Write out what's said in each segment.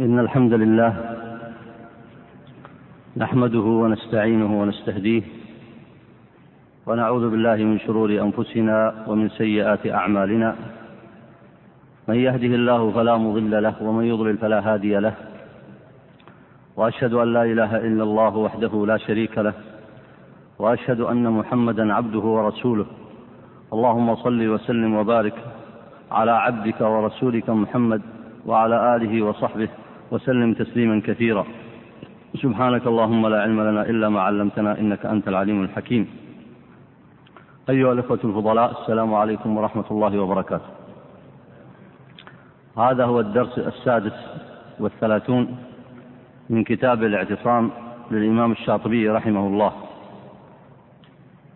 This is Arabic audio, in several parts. إن الحمد لله نحمده ونستعينه ونستهديه ونعوذ بالله من شرور أنفسنا ومن سيئات أعمالنا، من يهده الله فلا مضل له ومن يضلل فلا هادي له، وأشهد أن لا إله إلا الله وحده لا شريك له، وأشهد أن محمدا عبده ورسوله. اللهم صل وسلم وبارك على عبدك ورسولك محمد وعلى آله وصحبه وسلم تسليما كثيرا. سبحانك اللهم لا علم لنا إلا ما علمتنا إنك أنت العليم الحكيم. أيها الأخوة الفضلاء، السلام عليكم ورحمة الله وبركاته. هذا هو الدرس 36 من كتاب الاعتصام للإمام الشاطبي رحمه الله،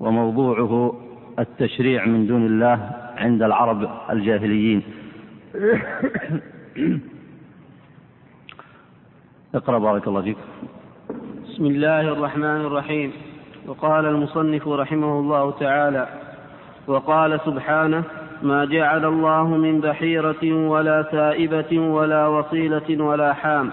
وموضوعه التشريع من دون الله عند العرب الجاهليين. اقرأ بارك الله فيك. بسم الله الرحمن الرحيم. وقال المصنف رحمه الله تعالى: وقال سبحانه: ما جعل الله من بحيرة ولا سائبة ولا وصيلة ولا حام،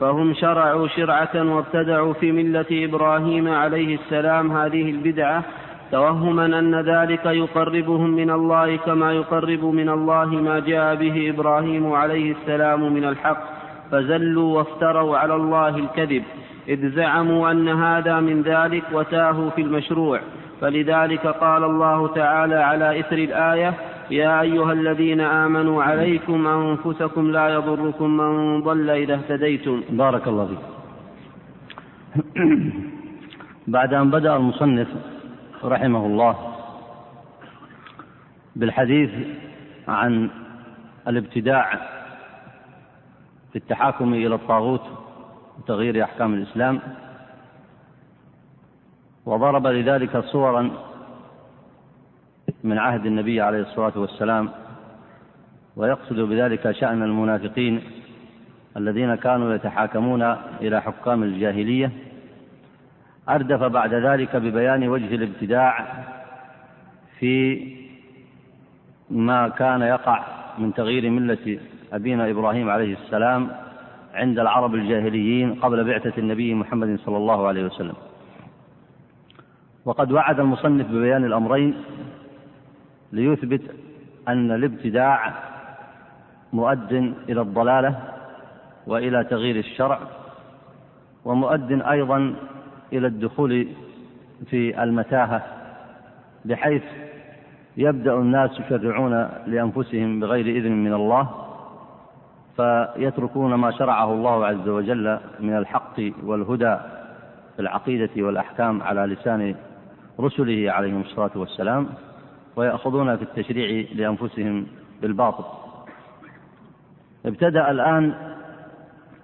فهم شرعوا شرعة وابتدعوا في ملة إبراهيم عليه السلام هذه البدعة توهما أن ذلك يقربهم من الله كما يقرب من الله ما جاء به إبراهيم عليه السلام من الحق، فزلوا وافتروا على الله الكذب إذ زعموا أن هذا من ذلك وتاهوا في المشروع. فلذلك قال الله تعالى على إثر الآية: يا أيها الذين آمنوا عليكم أنفسكم لا يضركم من ضل إذا اهتديتم. بارك الله فيك. بعد أن بدأ المصنف رحمه الله بالحديث عن الابتداع في التحاكم إلى الطاغوت وتغيير أحكام الإسلام، وضرب لذلك صورا من عهد النبي عليه الصلاة والسلام، ويقصد بذلك شأن المنافقين الذين كانوا يتحاكمون إلى حكام الجاهلية. أردف بعد ذلك ببيان وجه الابتداع في ما كان يقع من تغيير ملة أبينا إبراهيم عليه السلام عند العرب الجاهليين قبل بعثة النبي محمد صلى الله عليه وسلم. وقد وعد المصنف ببيان الأمرين ليثبت أن الابتداع مؤد إلى الضلالة وإلى تغيير الشرع، ومؤد أيضا إلى الدخول في المتاهة، بحيث يبدأ الناس يشرعون لأنفسهم بغير إذن من الله، فيتركون ما شرعه الله عز وجل من الحق والهدى في العقيدة والأحكام على لسان رسله عليهم الصلاة والسلام، ويأخذون في التشريع لأنفسهم بالباطل. ابتدأ الآن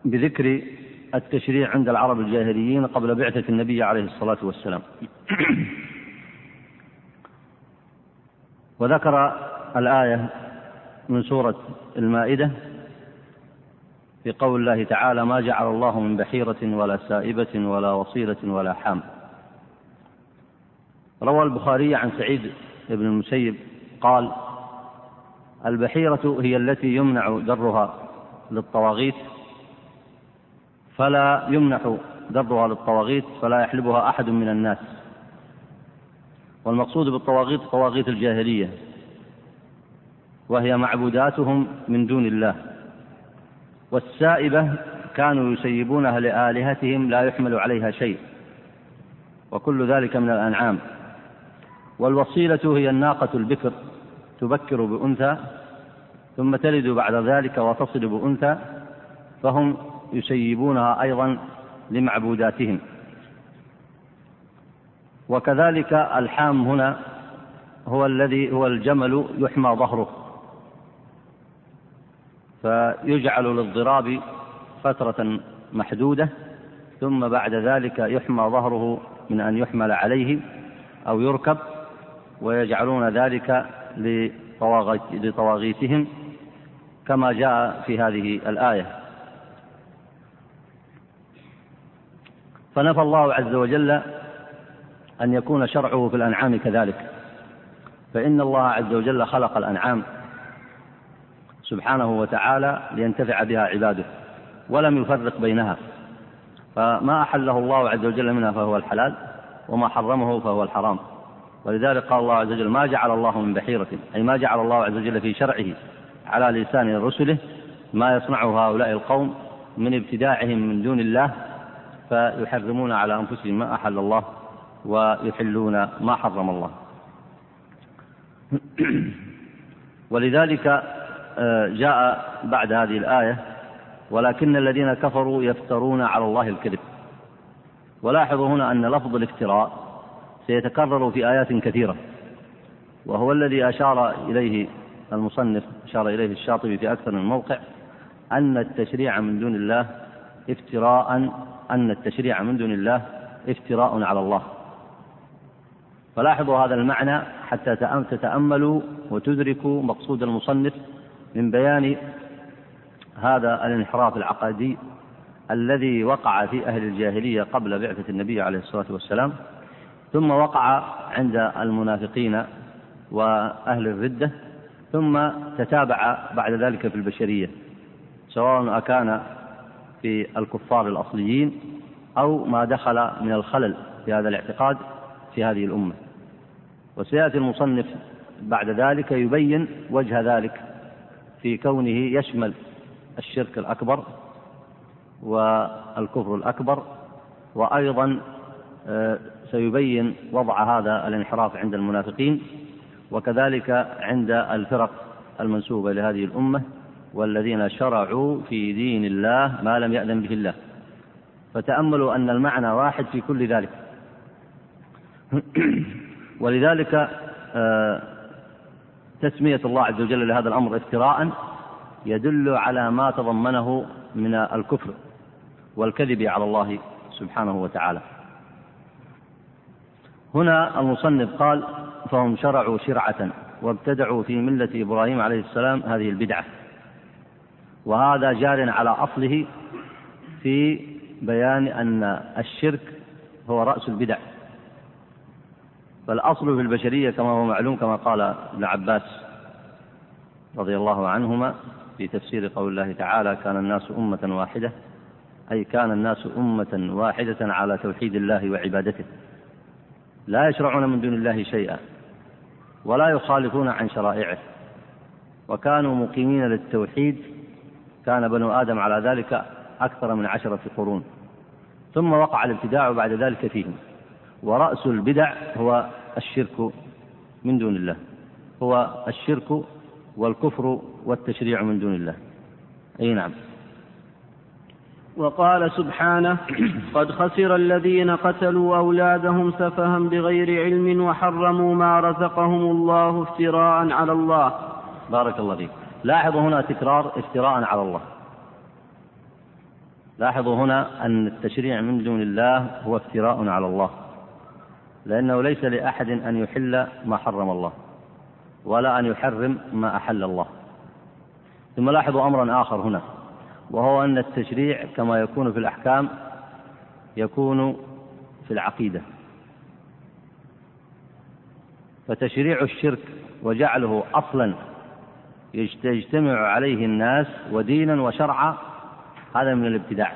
بذكر التشريع عند العرب الجاهليين قبل بعثة النبي عليه الصلاة والسلام، وذكر الآية من سورة المائدة في قول الله تعالى: ما جعل الله من بحيرة ولا سائبة ولا وصيلة ولا حام. روى البخاري عن سعيد بن المسيب قال: البحيرة هي التي يمنع درها للطواغيت فلا يحلبها أحد من الناس. والمقصود بالطواغيت طواغيت الجاهلية، وهي معبوداتهم من دون الله. والسائبة كانوا يسيبونها لآلهتهم لا يحمل عليها شيء، وكل ذلك من الأنعام. والوصيلة هي الناقة البكر، تبكر بأنثى ثم تلد بعد ذلك وتصل بأنثى، فهم يسيبونها أيضا لمعبوداتهم. وكذلك الحام هنا هو الجمل يحمى ظهره، فيجعل للضراب فترة محدودة، ثم بعد ذلك يحمى ظهره من أن يحمل عليه أو يركب، ويجعلون ذلك لطواغيتهم كما جاء في هذه الآية. فنفى الله عز وجل أن يكون شرعه في الأنعام كذلك، فإن الله عز وجل خلق الأنعام سبحانه وتعالى لينتفع بها عباده، ولم يفرق بينها، فما أحله الله عز وجل منها فهو الحلال، وما حرمه فهو الحرام. ولذلك قال الله عز وجل: ما جعل الله من بحيرة، أي ما جعل الله عز وجل في شرعه على لسان رسله ما يصنع هؤلاء القوم من ابتداعهم من دون الله، فيحرمون على أنفسهم ما أحل الله ويحلون ما حرم الله. ولذلك جاء بعد هذه الآية: ولكن الذين كفروا يفترون على الله الكذب. ولاحظوا هنا أن لفظ الافتراء سيتكرر في آيات كثيرة، وهو الذي أشار إليه المصنف، أشار إليه الشاطبي في أكثر من موقع، أن التشريع من دون الله افتراء، أن التشريع من دون الله افتراء على الله. فلاحظوا هذا المعنى حتى تتأملوا وتدركوا مقصود المصنف من بيان هذا الانحراف العقدي الذي وقع في أهل الجاهلية قبل بعثة النبي عليه الصلاة والسلام، ثم وقع عند المنافقين وأهل الردة، ثم تتابع بعد ذلك في البشرية، سواء أكان في الكفار الأصليين أو ما دخل من الخلل في هذا الاعتقاد في هذه الأمة. وسيأتي المصنف بعد ذلك يبين وجه ذلك في كونه يشمل الشرك الأكبر والكفر الأكبر، وأيضا سيبين وضع هذا الانحراف عند المنافقين، وكذلك عند الفرق المنسوبة لهذه الأمة والذين شرعوا في دين الله ما لم يأذن به الله. فتأملوا أن المعنى واحد في كل ذلك. ولذلك تسمية الله عز وجل لهذا الأمر افتراء يدل على ما تضمنه من الكفر والكذب على الله سبحانه وتعالى. هنا المصنف قال: فهم شرعوا شرعة وابتدعوا في ملة إبراهيم عليه السلام هذه البدعة، وهذا جار على أصله في بيان أن الشرك هو رأس البدع. فالأصل في البشرية كما هو معلوم، كما قال ابن عباس رضي الله عنهما في تفسير قول الله تعالى: كان الناس أمة واحدة، أي كان الناس أمة واحدة على توحيد الله وعبادته، لا يشرعون من دون الله شيئا ولا يخالفون عن شرائعه، وكانوا مقيمين للتوحيد. كان بنو آدم على ذلك أكثر من 10 قرون، ثم وقع الابتداع بعد ذلك فيهم. ورأس البدع هو الشرك من دون الله، هو الشرك والكفر والتشريع من دون الله. أي نعم. وقال سبحانه: قد خسر الذين قتلوا أولادهم سفها بغير علم وحرموا ما رزقهم الله افتراء على الله. بارك الله فيك. لاحظوا هنا تكرار افتراء على الله. لاحظوا هنا أن التشريع من دون الله هو افتراء على الله، لأنه ليس لأحد أن يحل ما حرم الله ولا أن يحرم ما أحل الله. ثم لاحظوا أمرا آخر هنا، وهو أن التشريع كما يكون في الأحكام يكون في العقيدة. فتشريع الشرك وجعله أصلا يجتمع عليه الناس ودينا وشرعا، هذا من الابتداع،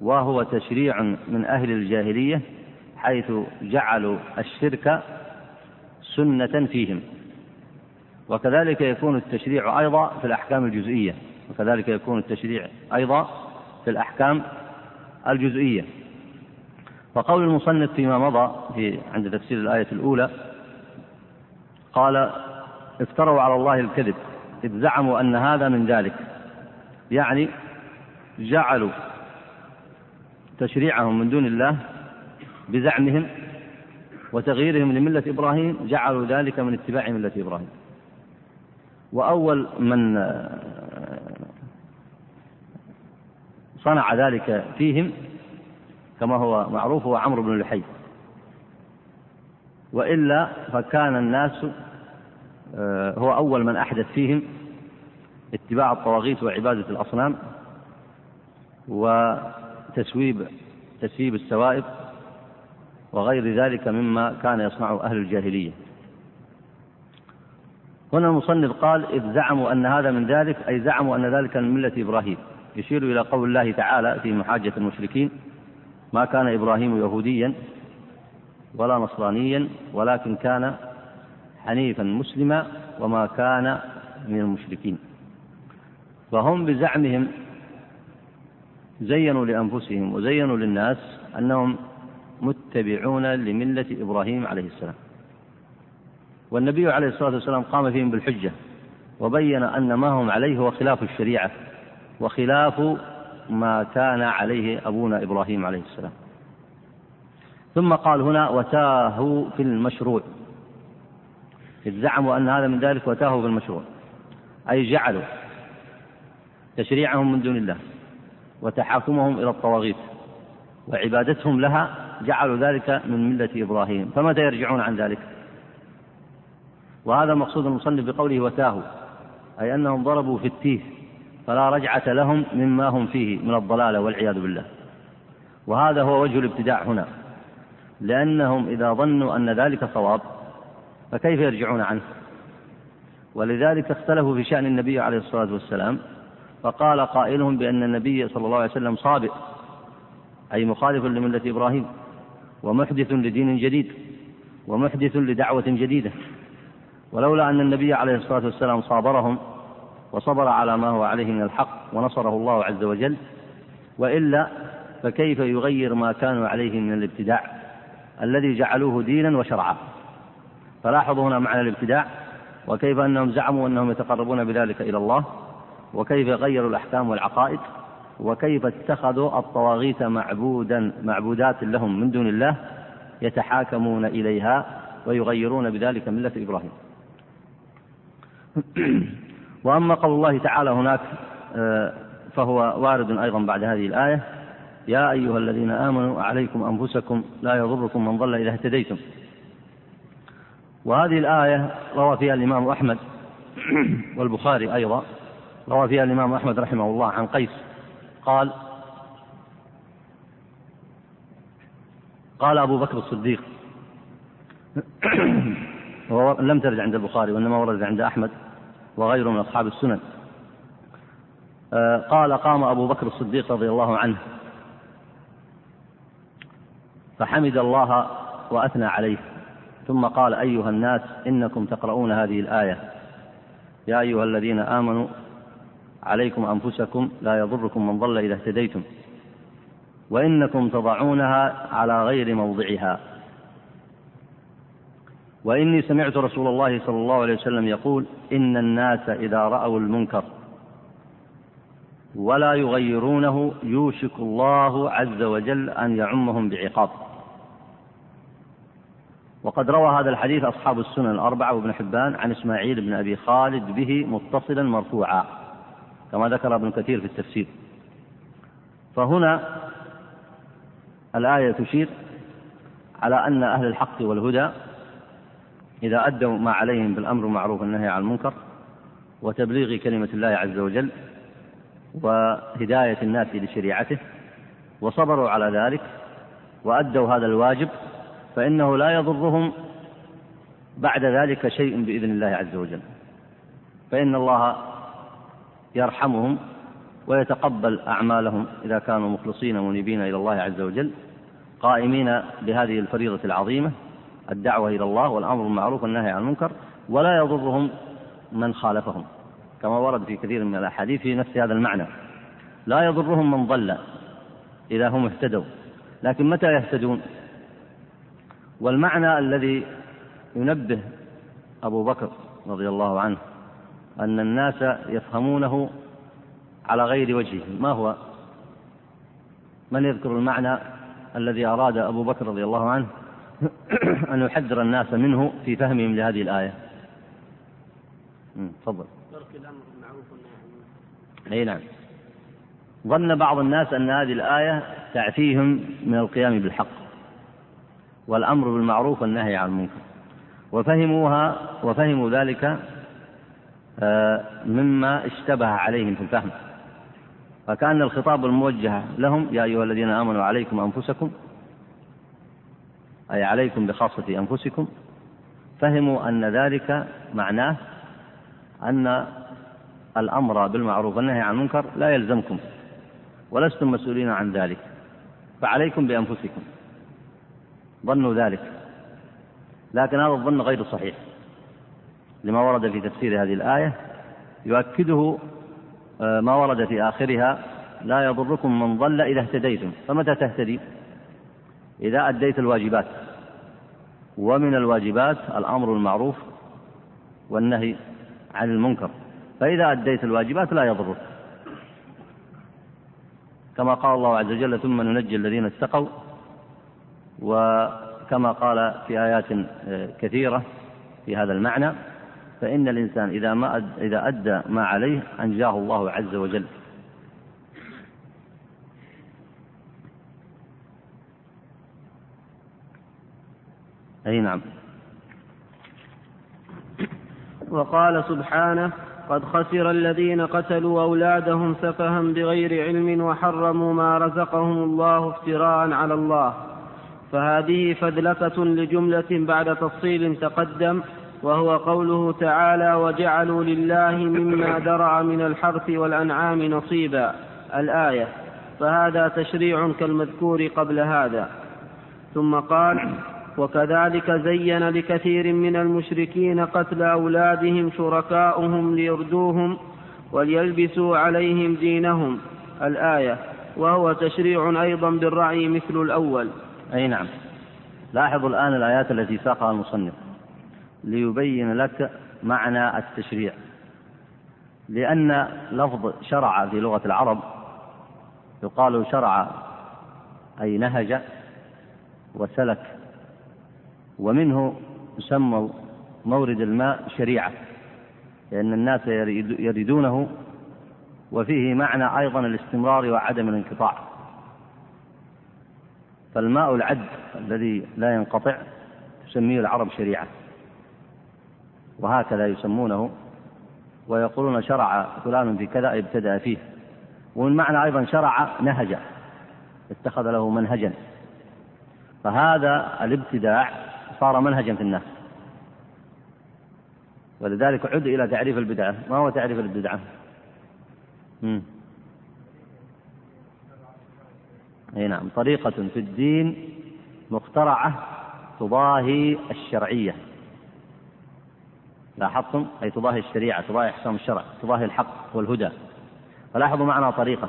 وهو تشريع من أهل الجاهلية، حيث جعلوا الشرك سنة فيهم. وكذلك يكون التشريع أيضا في الأحكام الجزئية، وكذلك يكون التشريع أيضا في الأحكام الجزئية. فقول المصنف فيما مضى عند تفسير الآية الأولى قال: افتروا على الله الكذب إذ زعموا أن هذا من ذلك، يعني جعلوا تشريعهم من دون الله بزعمهم وتغييرهم لملة إبراهيم، جعلوا ذلك من اتباع ملة إبراهيم. وأول من صنع ذلك فيهم كما هو معروف هو عمرو بن لحي، وإلا فكان الناس، هو أول من أحدث فيهم اتباع الطواغيت وعبادة الأصنام وتسويب السوائب وغير ذلك مما كان يصنعه أهل الجاهلية. هنا المصنف قال: إذ زعموا أن هذا من ذلك، أي زعموا أن ذلك من ملة إبراهيم، يشير إلى قول الله تعالى في محاجة المشركين: ما كان إبراهيم يهوديا ولا نصرانيا ولكن كان حنيفا مسلما وما كان من المشركين. فهم بزعمهم زينوا لأنفسهم وزينوا للناس أنهم متبعون لملة إبراهيم عليه السلام، والنبي عليه الصلاة والسلام قام فيهم بالحجة وبين أن ما هم عليه هو خلاف الشريعة وخلاف ما كان عليه أبونا إبراهيم عليه السلام. ثم قال هنا: وتاهوا في المشروع، إذ زعموا أن هذا من ذلك. وتاهوا في المشروع أي جعلوا تشريعهم من دون الله وتحاكمهم إلى الطواغيت وعبادتهم لها، جعلوا ذلك من ملة إبراهيم، فمتى يرجعون عن ذلك؟ وهذا مقصود المصنف بقوله وتاهوا، أي أنهم ضربوا في التيه، فلا رجعة لهم مما هم فيه من الضلالة والعياذ بالله. وهذا هو وجه الابتداع هنا، لأنهم إذا ظنوا أن ذلك صواب فكيف يرجعون عنه؟ ولذلك اختلفوا في شأن النبي عليه الصلاة والسلام، فقال قائلهم بأن النبي صلى الله عليه وسلم صابئ، أي مخالف لملة إبراهيم، ومحدث لدين جديد، ومحدث لدعوة جديدة، ولولا أن النبي عليه الصلاة والسلام صابرهم وصبر على ما هو عليه من الحق ونصره الله عز وجل، وإلا فكيف يغير ما كانوا عليه من الابتداع الذي جعلوه دينا وشرعا. فلاحظوا هنا معنى الابتداع، وكيف أنهم زعموا أنهم يتقربون بذلك إلى الله، وكيف غيروا الأحكام والعقائد، وكيف اتخذوا الطواغيت معبودات لهم من دون الله يتحاكمون إليها ويغيرون بذلك ملة إبراهيم. وأما قول الله تعالى هناك فهو وارد أيضا بعد هذه الآية: يا أيها الذين آمنوا عليكم أنفسكم لا يضركم من ضل إذا اهتديتم. وهذه الآية روى فيها الإمام أحمد والبخاري، أيضا روى فيها الإمام أحمد رحمه الله عن قيس قال: قال أبو بكر الصديق، لم ترد عند البخاري وإنما ورد عند أحمد وغيره من أصحاب السنن، قال: قام أبو بكر الصديق رضي الله عنه فحمد الله وأثنى عليه، ثم قال: أيها الناس إنكم تقرؤون هذه الآية: يا أيها الذين آمنوا عليكم أنفسكم لا يضركم من ضل إذا اهتديتم، وإنكم تضعونها على غير موضعها، وإني سمعت رسول الله صلى الله عليه وسلم يقول: إن الناس إذا رأوا المنكر ولا يغيرونه يوشك الله عز وجل أن يعمهم بعقاب. وقد روى هذا الحديث أصحاب السنن الأربعة وابن حبان عن إسماعيل بن أبي خالد به متصلا مرفوعا كما ذكر ابن كثير في التفسير. فهنا الآية تشير على أن أهل الحق والهدى إذا أدوا ما عليهم بالأمر معروف والنهي عن المنكر وتبليغ كلمة الله عز وجل وهداية الناس لشريعته وصبروا على ذلك وأدوا هذا الواجب، فإنه لا يضرهم بعد ذلك شيء بإذن الله عز وجل، فإن الله يرحمهم ويتقبل أعمالهم إذا كانوا مخلصين منيبين إلى الله عز وجل، قائمين بهذه الفريضة العظيمة الدعوة إلى الله والأمر بالمعروف والنهي عن المنكر، ولا يضرهم من خالفهم كما ورد في كثير من الأحاديث في نفس هذا المعنى. لا يضرهم من ضل إذا هم اهتدوا، لكن متى يهتدون؟ والمعنى الذي ينبه أبو بكر رضي الله عنه أن الناس يفهمونه على غير وجهه، ما هو؟ من يذكر المعنى الذي أراد أبو بكر رضي الله عنه أن يحذر الناس منه في فهمهم لهذه الآية؟ تفضل. ترك الأمر بالمعروف والنهي عن المنكر. أي نعم. ظن بعض الناس أن هذه الآية تعفيهم من القيام بالحق والأمر بالمعروف والنهي عن المنكر، وفهموا ذلك مما اشتبه عليهم في الفهم، فكأن الخطاب الموجه لهم: يا أيها الذين آمنوا عليكم أنفسكم، أي عليكم بخاصة أنفسكم. فهموا أن ذلك معناه أن الأمر بالمعروف والنهي عن المنكر لا يلزمكم ولستم مسؤولين عن ذلك، فعليكم بأنفسكم. ظنوا ذلك، لكن هذا الظن غير صحيح لما ورد في تفسير هذه الآية، يؤكده ما ورد في آخرها: لا يضركم من ضل إذا اهتديتم. فمتى تهتدي؟ إذا أديت الواجبات، ومن الواجبات الأمر المعروف والنهي عن المنكر، فإذا أديت الواجبات لا يضرك، كما قال الله عز وجل: ثم ننجي الذين اتقوا، وكما قال في آيات كثيرة في هذا المعنى: فإن الإنسان إذا أدى ما عليه أنجاه الله عز وجل. أي نعم. وقال سبحانه: قد خسر الذين قتلوا أولادهم سفها بغير علم وحرموا ما رزقهم الله افتراء على الله. فهذه فدلكة لجملة بعد تفصيل تقدم، وهو قوله تعالى: وجعلوا لله مما درع من الحرث والأنعام نصيبا، الآية. فهذا تشريع كالمذكور قبل هذا. ثم قال: وكذلك زين لكثير من المشركين قتل أولادهم شركاؤهم ليردوهم وليلبسوا عليهم دينهم، الآية. وهو تشريع أيضا بالرعي مثل الأول. أي نعم. لاحظوا الآن الآيات التي ساقها المصنف ليبين لك معنى التشريع، لأن لفظ شرع في لغة العرب يقال شرع أي نهج وسلك، ومنه يسمى مورد الماء شريعة، لأن الناس يريدونه، وفيه معنى أيضا الاستمرار وعدم الانقطاع. فالماء العذب الذي لا ينقطع تسميه العرب شريعة، وهكذا يسمونه، ويقولون شرع فلان في كذا ابتدأ فيه. ومن معنى أيضا شرع نهج، اتخذ له منهجا، فهذا الابتداع صار منهجا في الناس، ولذلك عد إلى تعريف البدعة. ما هو تعريف البدعة؟ أي نعم، طريقة في الدين مخترعة تضاهي الشرعية. لاحظتم؟ أي تضاهي الشريعة، تضاهي أحكام الشرع، تضاهي الحق والهدى. فلاحظوا معنى طريقة.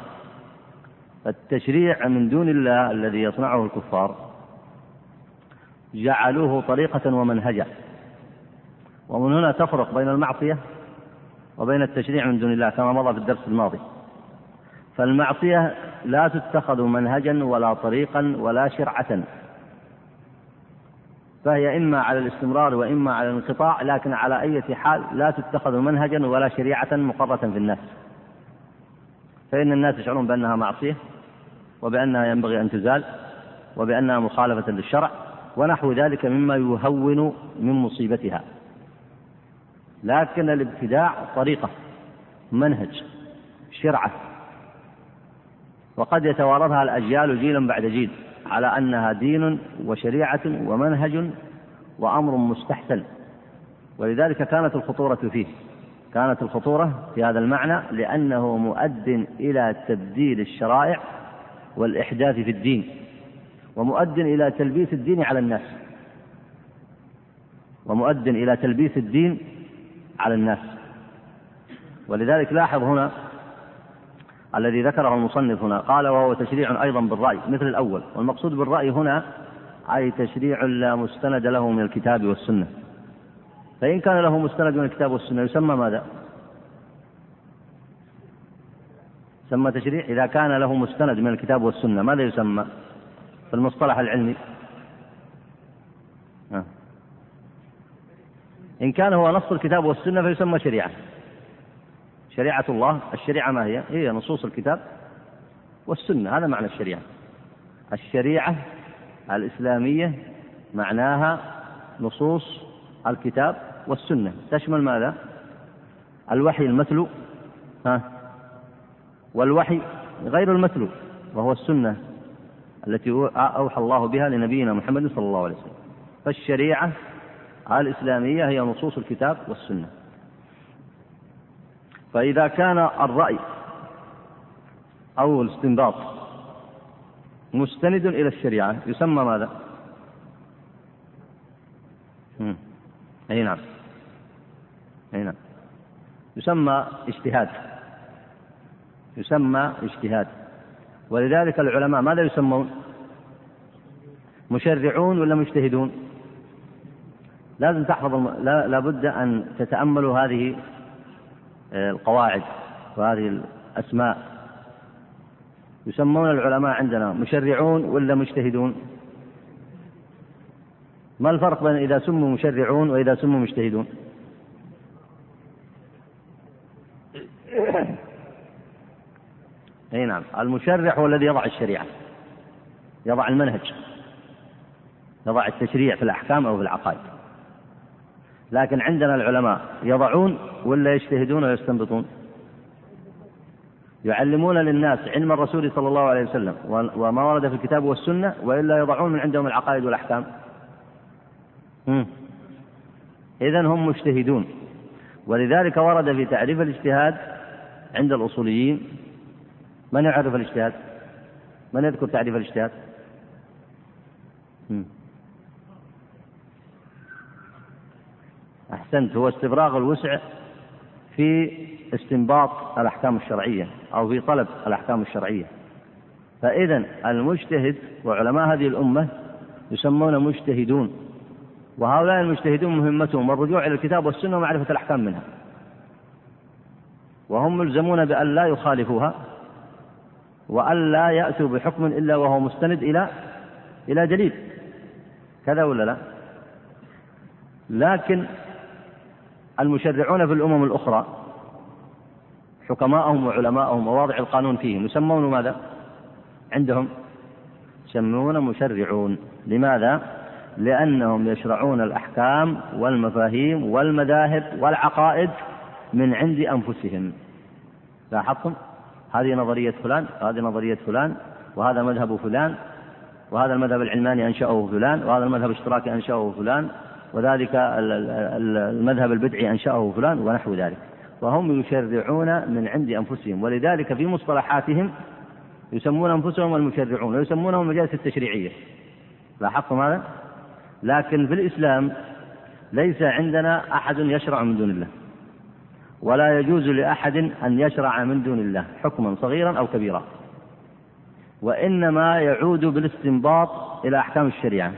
التشريع من دون الله الذي يصنعه الكفار جعلوه طريقة ومنهجا، ومن هنا تفرق بين المعصية وبين التشريع من دون الله، كما مضى في الدرس الماضي. فالمعصية لا تتخذ منهجا ولا طريقا ولا شرعة، فهي إما على الاستمرار وإما على الانقطاع، لكن على أي حال لا تتخذ منهجا ولا شريعة مقرة في الناس، فإن الناس يشعرون بأنها معصية وبأنها ينبغي أن تزال وبأنها مخالفة للشرع ونحو ذلك مما يهون من مصيبتها. لكن الابتداع طريقة، منهج، شرعة، وقد يتوارثها الأجيال جيلا بعد جيل على أنها دين وشريعة ومنهج وأمر مستحسن، ولذلك كانت الخطورة فيه، كانت الخطورة في هذا المعنى، لأنه مؤد إلى تبديل الشرائع والإحداث في الدين، ومؤد إلى تلبيس الدين على الناس، ومؤد إلى تلبيس الدين على الناس. ولذلك لاحظ هنا الذي ذكره المصنف هنا، قال: وهو تشريع أيضا بالرأي مثل الأول. والمقصود بالرأي هنا أي تشريع لا مستند له من الكتاب والسنة، فإن كان له مستند من الكتاب والسنة يسمى ماذا؟ يسمى تشريع. إذا كان له مستند من الكتاب والسنة ماذا يسمى في المصطلح العلمي؟ إن كان هو نص الكتاب والسنة فيسمى شريعة، شريعة الله. الشريعة ما هي؟ هي نصوص الكتاب والسنة، هذا معنى الشريعة. الشريعة الإسلامية معناها نصوص الكتاب والسنة، تشمل ماذا؟ الوحي المتلو والوحي غير المتلو، وهو السنة التي أوحى الله بها لنبينا محمد صلى الله عليه وسلم. فالشريعة الإسلامية هي نصوص الكتاب والسنة. فإذا كان الرأي أو الاستنباط مستند إلى الشريعة يسمى ماذا؟ أي نعم أي نعم، يسمى اجتهاد، يسمى اجتهاد. ولذلك العلماء ماذا يسمون؟ مشرعون ولا مجتهدون؟ لازم تحفظ، لا بد أن تتأملوا هذه القواعد وهذه الأسماء. يسمون العلماء عندنا مشرعون ولا مجتهدون؟ ما الفرق بين إذا سموا مشرعون وإذا سموا مجتهدون؟ أي نعم، المشرع هو الذي يضع الشريعة، يضع المنهج، يضع التشريع في الأحكام أو في العقائد. لكن عندنا العلماء يضعون ولا يجتهدون ويستنبطون؟ يعلمون للناس علم الرسول صلى الله عليه وسلم وما ورد في الكتاب والسنة، وإلا يضعون من عندهم العقائد والأحكام. إذن هم مجتهدون. ولذلك ورد في تعريف الاجتهاد عند الأصوليين، من يعرف الاجتهاد؟ من يذكر تعريف الاجتهاد؟ أحسنت، هو استفراغ الوسع في استنباط الأحكام الشرعية أو في طلب الأحكام الشرعية. فإذن المجتهد وعلماء هذه الأمة يسمون مجتهدون، وهؤلاء المجتهدون مهمتهم الرجوع إلى الكتاب والسنة ومعرفة الأحكام منها، وهم ملزمون بأن لا يخالفوها وأن لا يأتوا بحكم إلا وهو مستند إلى دليل، كذا ولا لا؟ لكن المشرعون في الأمم الأخرى حكماءهم وعلماءهم وواضع القانون فيهم يسمون ماذا؟ عندهم يسمون مشرعون. لماذا؟ لأنهم يشرعون الأحكام والمفاهيم والمذاهب والعقائد من عند أنفسهم. لاحظتم؟ هذه نظرية فلان، هذه نظرية فلان، وهذا مذهب فلان، وهذا المذهب العلماني أنشأه فلان، وهذا المذهب الاشتراكي أنشأه فلان، وذلك المذهب البدعي أنشأه فلان ونحو ذلك. وهم يشرعون من عند أنفسهم، ولذلك في مصطلحاتهم يسمون أنفسهم المشرعون ويسمونهم المجالس التشريعية. لاحظتم هذا؟ لكن في الإسلام ليس عندنا أحد يشرع من دون الله، ولا يجوز لأحد أن يشرع من دون الله حكما صغيرا أو كبيرا، وإنما يعود بالاستنباط إلى أحكام الشريعة.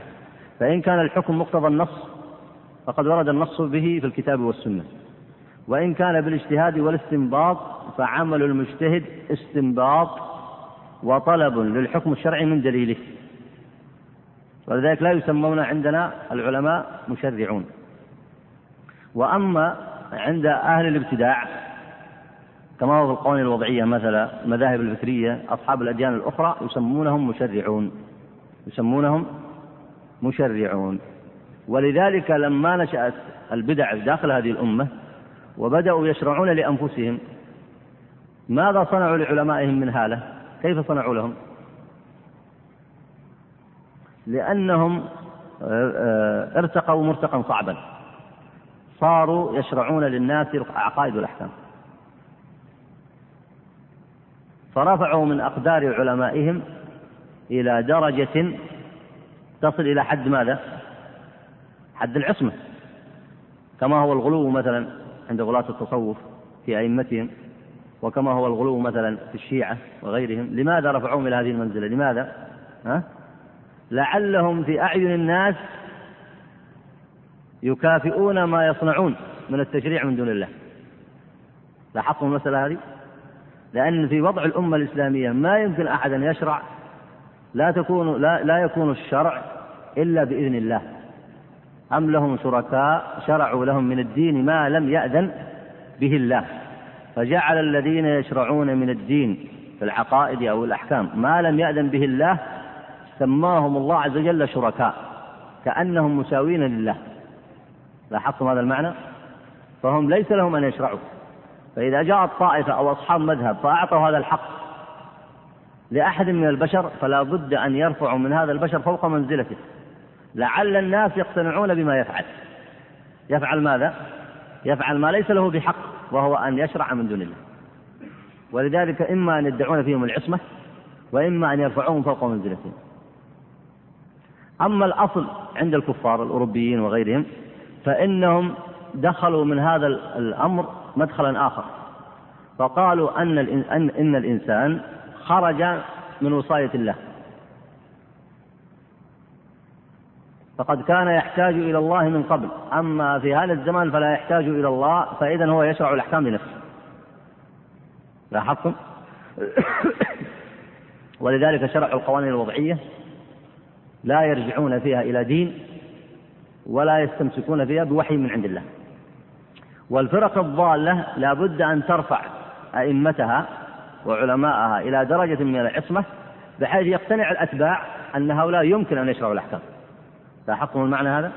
فإن كان الحكم مقتضى النص فقد ورد النص به في الكتاب والسنة، وإن كان بالاجتهاد والاستنباط فعمل المجتهد استنباط وطلب للحكم الشرعي من دليله. ولذلك لا يسمون عندنا العلماء مشرعون. وأما عند أهل الابتداع كما هو في القوانين الوضعية مثلا، المذاهب الفكرية، أصحاب الأديان الأخرى يسمونهم مشرعون، يسمونهم مشرعون. ولذلك لما نشأت البدع داخل هذه الأمة وبدأوا يشرعون لأنفسهم، ماذا صنعوا لعلمائهم من هالة؟ كيف صنعوا لهم؟ لأنهم ارتقوا مرتقا صعبا، صاروا يشرعون للناس العقائد والأحكام، فرفعوا من أقدار علمائهم إلى درجة تصل إلى حد ماذا؟ حد العصمة، كما هو الغلو مثلا عند غلاة التصوف في أئمتهم، وكما هو الغلو مثلا في الشيعة وغيرهم. لماذا رفعوهم إلى هذه المنزلة؟ لماذا؟ لعلهم في أعين الناس يكافئون ما يصنعون من التشريع من دون الله. لاحظتم المسألة هذه؟ لأن في وضع الأمة الإسلامية ما يمكن أحد أن يشرع، لا يكون الشرع إلا بإذن الله. أم لهم شركاء شرعوا لهم من الدين ما لم يأذن به الله، فجعل الذين يشرعون من الدين في العقائد أو الأحكام ما لم يأذن به الله، سماهم الله عز وجل شركاء كأنهم مساوين لله. لاحظتم هذا المعنى؟ فهم ليس لهم أن يشرعوا. فإذا جاءت طائفة أو أصحاب مذهب فأعطوا هذا الحق لأحد من البشر، فلا بد أن يرفعوا من هذا البشر فوق منزلته، لعل الناس يقتنعون بما يفعل. يفعل ماذا؟ يفعل ما ليس له بحق، وهو أن يشرع من دون الله. ولذلك إما أن يدعون فيهم العصمة وإما أن يرفعوهم فوق منزلتهم. أما الأصل عند الكفار الأوروبيين وغيرهم فإنهم دخلوا من هذا الأمر مدخلا آخر، فقالوا أن الإنسان خرج من وصاية الله، فقد كان يحتاج إلى الله من قبل، أما في هذا الزمان فلا يحتاج إلى الله، فإذا هو يشرع الأحكام لنفسه. لاحظتم؟ ولذلك شرعوا القوانين الوضعية لا يرجعون فيها إلى دين ولا يستمسكون فيها بوحي من عند الله. والفرق الضالة لابد أن ترفع أئمتها وعلماءها إلى درجة من العصمة بحيث يقتنع الأتباع أن هؤلاء يمكن أن يشرعوا الأحكام. لاحظتم المعنى هذا؟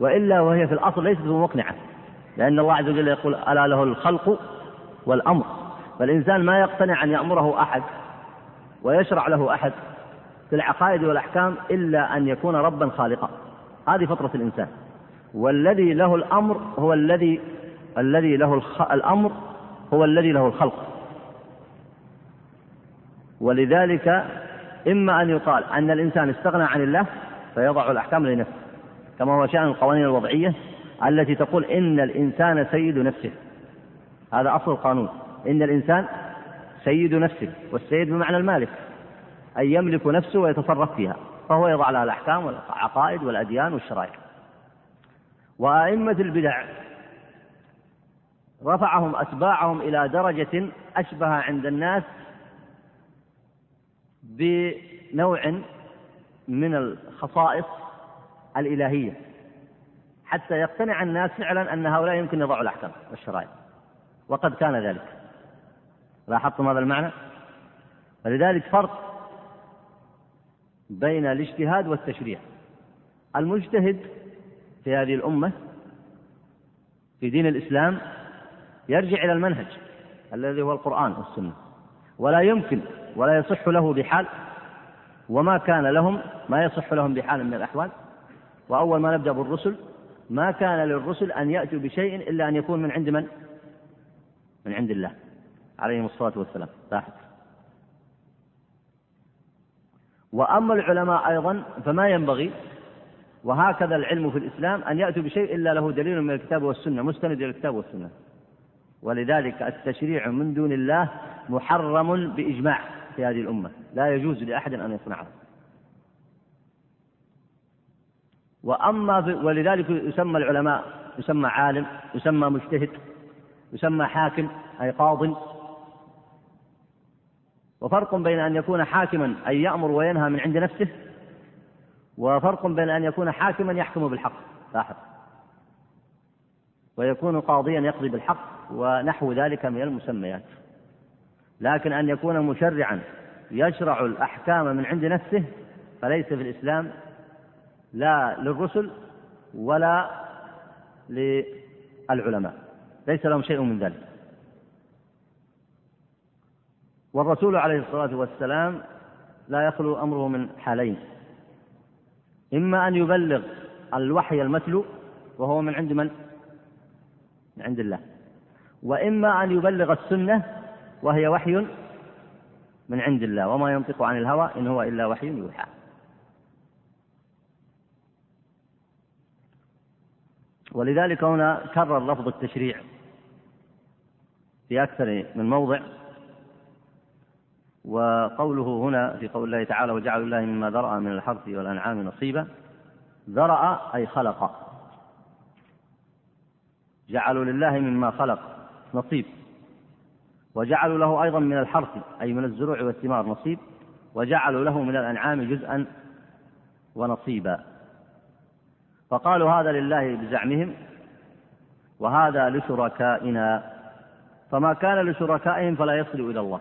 وإلا وهي في الأصل ليست مقنعة، لأن الله عز وجل يقول ألا له الخلق والأمر، فالإنسان ما يقتنع أن يأمره أحد ويشرع له أحد في العقائد والأحكام إلا أن يكون ربا خالقا. هذه فطرة الإنسان، والذي له الأمر هو الذي له الأمر هو الذي له الخلق. ولذلك إما أن يقال أن الإنسان استغنى عن الله فيضع الأحكام لنفسه، كما هو شأن القوانين الوضعية التي تقول إن الإنسان سيد نفسه. هذا أصل القانون، إن الإنسان سيد نفسه، والسيد بمعنى المالك، أي يملك نفسه ويتصرف فيها، فهو يضع لها الأحكام والعقائد والأديان والشرائع. وأئمة البدع رفعهم أتباعهم إلى درجة أشبه عند الناس بنوع من الخصائص الإلهية، حتى يقتنع الناس فعلا أن هؤلاء يمكن يضعوا الأحكام والشرائع، وقد كان ذلك. لاحظتم هذا المعنى؟ ولذلك فرق بين الاجتهاد والتشريع. المجتهد في هذه الأمة في دين الإسلام يرجع إلى المنهج الذي هو القرآن والسنة، ولا يمكن ولا يصح له بحال، وما كان لهم ما يصح لهم بحال من الأحوال. وأول ما نبدأ بالرسل، ما كان للرسل أن يأتوا بشيء إلا أن يكون من عند من؟ من عند الله عليه الصلاة والسلام. وأما العلماء أيضا فما ينبغي، وهكذا العلم في الإسلام، أن يأتوا بشيء إلا له دليل من الكتاب والسنة، مستند إلى الكتاب والسنة. ولذلك التشريع من دون الله محرم بإجماع في هذه الأمة، لا يجوز لأحد أن يصنعه. ولذلك يسمى العلماء، يسمى عالم، يسمى مجتهد، يسمى حاكم أي قاض. وفرق بين أن يكون حاكما أي يأمر وينهى من عند نفسه، وفرق بين أن يكون حاكما يحكم بالحق، لاحظ، ويكون قاضيا يقضي بالحق ونحو ذلك من المسميات. لكن أن يكون مشرعا يشرع الأحكام من عند نفسه فليس في الإسلام، لا للرسل ولا للعلماء، ليس لهم شيء من ذلك. والرسول عليه الصلاة والسلام لا يخلو أمره من حالين: إما أن يبلغ الوحي المتلو وهو من عند من؟ من عند الله. وإما أن يبلغ السنة وهي وحي من عند الله، وما ينطق عن الهوى إن هو إلا وحي يوحى. ولذلك هنا كرر لفظ التشريع في أكثر من موضع. وقوله هنا في قول الله تعالى وجعل الله مما ذرأ من الحرث والأنعام نصيبا، ذرأ أي خلق، جعلوا لله مما خلق نصيب، وجعلوا له أيضا من الحرث أي من الزروع والثمار نصيب، وجعلوا له من الأنعام جزءا ونصيبا. فقالوا هذا لله بزعمهم وهذا لشركائنا، فما كان لشركائهم فلا يصل إلى الله،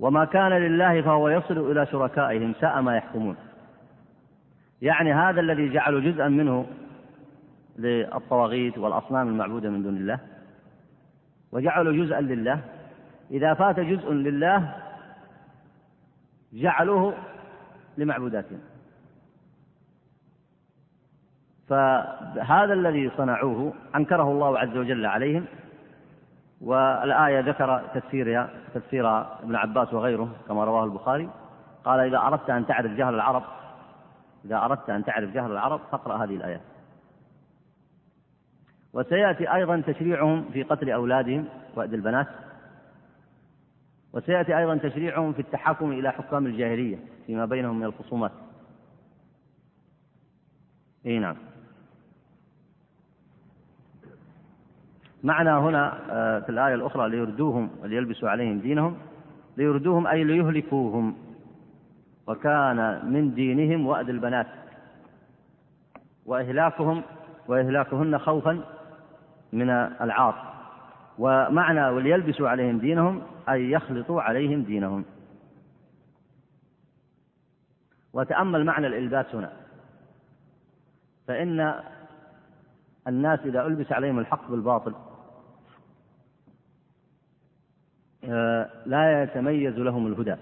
وما كان لله فهو يصل إلى شركائهم ساء ما يحكمون. يعني هذا الذي جعلوا جزءا منه للطواغيت والأصنام المعبودة من دون الله، وجعلوا جزءا لله، إذا فات جزء لله جعلوه لمعبوداتهم، فهذا الذي صنعوه أنكره الله عز وجل عليهم والآية ذكر تفسير ابن عباس وغيره كما رواه البخاري. قال إذا أردت أن تعرف جهل العرب، فاقرأ هذه الآيات. وسيأتي أيضا تشريعهم في قتل أولادهم وأذى البنات، وسيأتي أيضا تشريعهم في التحاكم إلى حكام الجاهلية فيما بينهم من الخصومات. إيه نعم. معنى هنا في الآية الأخرى ليردوهم وليلبسوا عليهم دينهم، ليردوهم أي ليهلكوهم، وكان من دينهم وأذى البنات وإهلاكهم وإهلاكهن خوفا من العار. ومعنى وليلبسوا عليهم دينهم أي يخلطوا عليهم دينهم. وتأمل معنى الإلباس هنا، فإن الناس إذا ألبس عليهم الحق بالباطل لا يتميز لهم الهدى،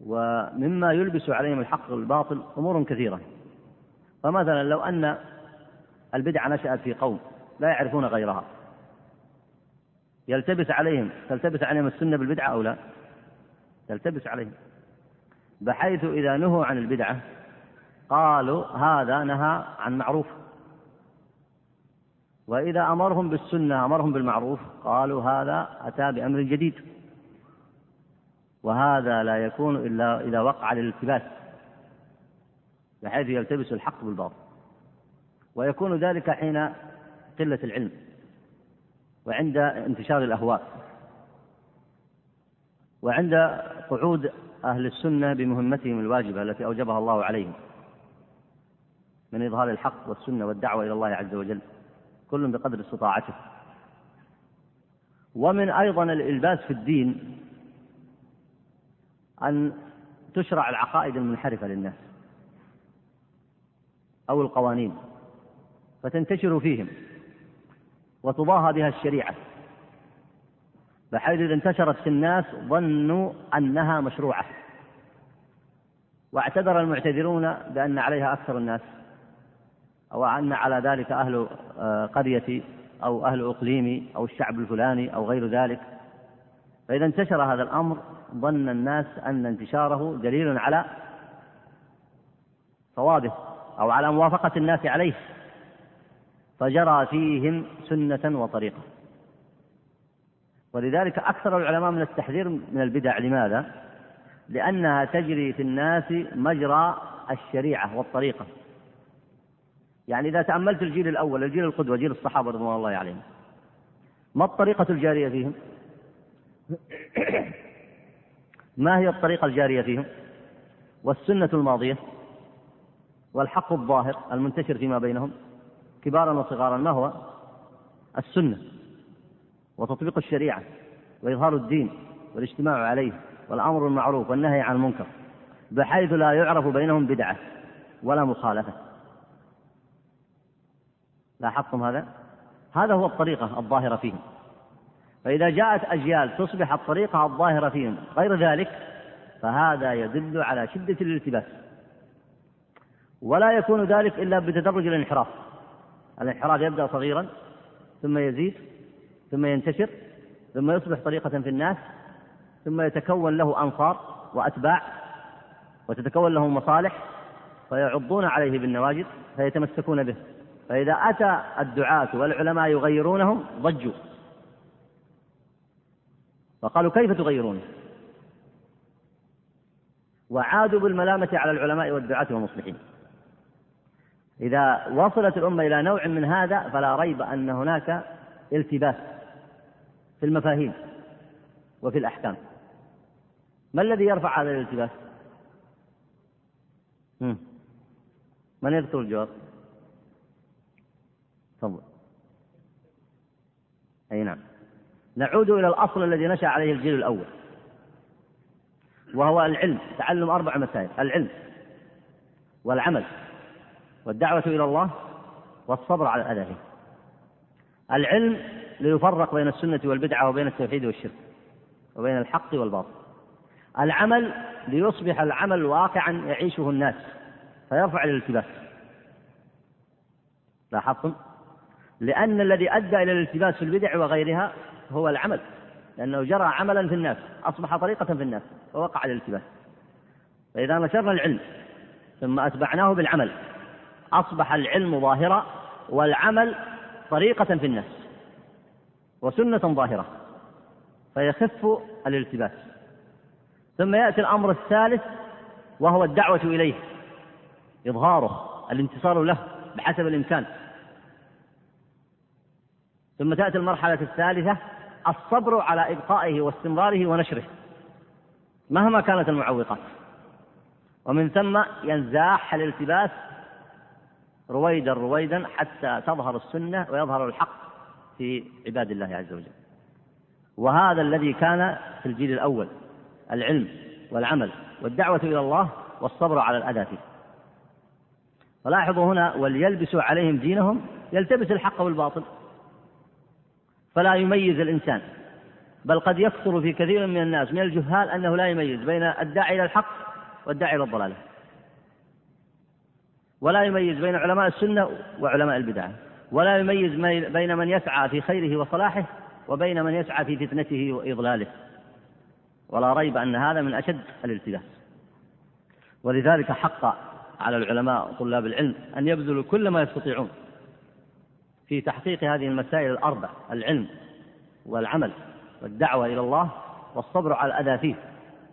ومما يلبس عليهم الحق بالباطل أمور كثيرة. فمثلا لو أن البدعة نشأت في قوم لا يعرفون غيرها، تلتبس عليهم السنة بالبدعة أو لا؟ تلتبس عليهم، بحيث إذا نهوا عن البدعة قالوا هذا نهى عن معروف، وإذا أمرهم بالسنة أمرهم بالمعروف قالوا هذا أتى بأمر جديد. وهذا لا يكون إلا إذا وقع للالتباس، بحيث يلتبس الحق بالباطل، ويكون ذلك حين قلة العلم وعند انتشار الأهواء وعند قعود أهل السنة بمهمتهم الواجبة التي أوجبها الله عليهم من إظهار الحق والسنة والدعوة إلى الله عز وجل، كل بقدر استطاعته. ومن أيضا الإلباس في الدين أن تشرع العقائد المنحرفة للناس أو القوانين فتنتشر فيهم وتضاهى بها الشريعة، بحيث إذا انتشرت في الناس ظنوا أنها مشروعة، واعتذر المعتذرون بأن عليها أكثر الناس، أو أن على ذلك أهل قريتي أو أهل أقليمي أو الشعب الفلاني أو غير ذلك. فإذا انتشر هذا الأمر ظن الناس أن انتشاره دليل على صوابه أو على موافقة الناس عليه، فجرى فيهم سنة وطريقة. ولذلك أكثر العلماء من التحذير من البدع. لماذا؟ لأنها تجري في الناس مجرى الشريعة والطريقة. يعني إذا تأملت الجيل الأول، الجيل القدوة، جيل الصحابة رضوان الله عليهم، ما الطريقة الجارية فيهم؟ ما هي الطريقة الجارية فيهم؟ والسنة الماضية والحق الظاهر المنتشر فيما بينهم كبارا وصغارا، ما هو؟ السنة وتطبيق الشريعة وإظهار الدين والاجتماع عليه والأمر المعروف والنهي عن المنكر، بحيث لا يعرف بينهم بدعة ولا مخالفة. لاحظتم هذا؟ هذا هو الطريقة الظاهرة فيهم. فإذا جاءت أجيال تصبح الطريقة الظاهرة فيهم غير ذلك، فهذا يدل على شدة الالتباس، ولا يكون ذلك إلا بتدرج الانحراف. الانحراف يبدأ صغيرا ثم يزيد ثم ينتشر ثم يصبح طريقة في الناس، ثم يتكون له أنصار وأتباع وتتكون له مصالح، فيعضون عليه بالنواجذ فيتمسكون به. فإذا أتى الدعاة والعلماء يغيرونهم ضجوا فقالوا كيف تغيرونه، وعادوا بالملامة على العلماء والدعاة والمصلحين. إذا وصلت الأمة إلى نوع من هذا فلا ريب أن هناك التباس في المفاهيم وفي الأحكام. ما الذي يرفع هذا الالتباس؟ من يذكر الجواب؟ تفضل. أي نعم، نعود إلى الأصل الذي نشأ عليه الجيل الأول، وهو العلم، تعلم 4 مسائل: العلم والعمل والدعوة إلى الله والصبر على الأذى. العلم ليفرق بين السنة والبدعة وبين التوحيد والشرك وبين الحق والباطل. العمل ليصبح العمل واقعا يعيشه الناس فيرفع الالتباس. لاحظتم؟ لأن الذي أدى إلى الالتباس في البدع وغيرها هو العمل، لأنه جرى عملا في الناس، أصبح طريقة في الناس ووقع الالتباس. فإذا نشرنا العلم ثم أتبعناه بالعمل أصبح العلم ظاهرة والعمل طريقة في الناس وسنة ظاهرة، فيخف الالتباس. ثم يأتي الأمر الثالث وهو الدعوة إليه، إظهاره، الانتصار له بحسب الإمكان. ثم تأتي المرحلة الثالثة الصبر على إبقائه واستمراره ونشره مهما كانت المعوقات، ومن ثم ينزاح الالتباس رويدا رويدا حتى تظهر السنة ويظهر الحق في عباد الله عز وجل. وهذا الذي كان في الجيل الأول، العلم والعمل والدعوة إلى الله والصبر على الأذى فيه. فلاحظوا هنا وليلبسوا عليهم دينهم، يلتبس الحق والباطل فلا يميز الإنسان، بل قد يكثر في كثير من الناس من الجهال أنه لا يميز بين الداعي إلى الحق والداعي إلى الضلالة، ولا يميز بين علماء السنة وعلماء البدعة، ولا يميز بين من يسعى في خيره وصلاحه وبين من يسعى في فتنته وإضلاله. ولا ريب أن هذا من أشد الالتباس، ولذلك حق على العلماء وطلاب العلم أن يبذلوا كل ما يستطيعون في تحقيق هذه المسائل الأربع: العلم والعمل والدعوة إلى الله والصبر على الأذى فيه،